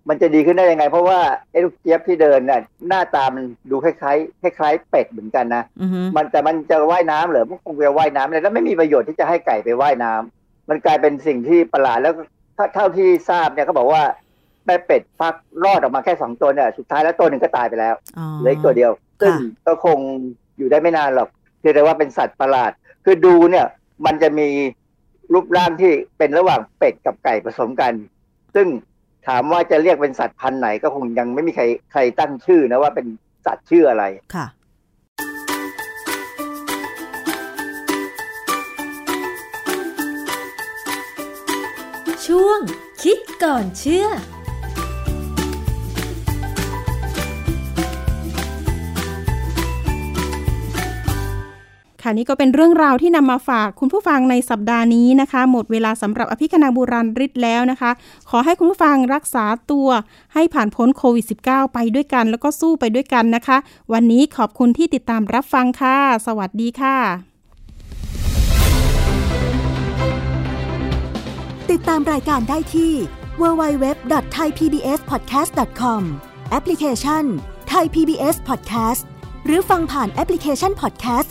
มันจะดีขึ้นได้ยังไงเพราะว่าไอ้ลูกเจี๊ยบที่เดินน่ะหน้าตามันดูคล้ายๆคล้ายๆเป็ดเหมือนกันนะมันแต่มันจะว่ายน้ำเหรอมันคงจะว่ายน้ำเลยแล้วไม่มีประโยชน์ที่จะให้ไก่ไปว่ายน้ำมันกลายเป็นสิ่งที่ประหลาดแล้วถ้าเท่าที่ทราบเนี่ยเขาบอกว่าแม่เป็ดพักรอดออกมาแค่สองตัวเนี่ยสุดท้ายแล้วตัวหนึ่งก็ตายไปแล้วเหลืออีกตัวเดียวซึ่งก็คงอยู่ได้ไม่นานหรอกคือแต่ว่าเป็นสัตว์ประหลาดคือดูเนี่ยมันจะมีรูปร่างที่เป็นระหว่างเป็ดกับไก่ผสมกันซึ่งถามว่าจะเรียกเป็นสัตว์พันธุ์ไหนก็คงยังไม่มีใครใครตั้งชื่อนะว่าเป็นสัตว์ชื่ออะไรค่ะช่วงคิดก่อนเชื่อค่ะนี่ก็เป็นเรื่องราวที่นำมาฝากคุณผู้ฟังในสัปดาห์นี้นะคะหมดเวลาสำหรับอภิคณาบุราริศแล้วนะคะขอให้คุณผู้ฟังรักษาตัวให้ผ่านพ้นโควิด สิบเก้า ไปด้วยกันแล้วก็สู้ไปด้วยกันนะคะวันนี้ขอบคุณที่ติดตามรับฟังค่ะสวัสดีค่ะติดตามรายการได้ที่ ดับเบิลยู ดับเบิลยู ดับเบิลยู ดอท ไทย พี บี เอส พอดแคสต์ ดอท คอม แอปพลิเคชัน Thai พี บี เอส Podcast หรือฟังผ่านแอปพลิเคชัน Podcast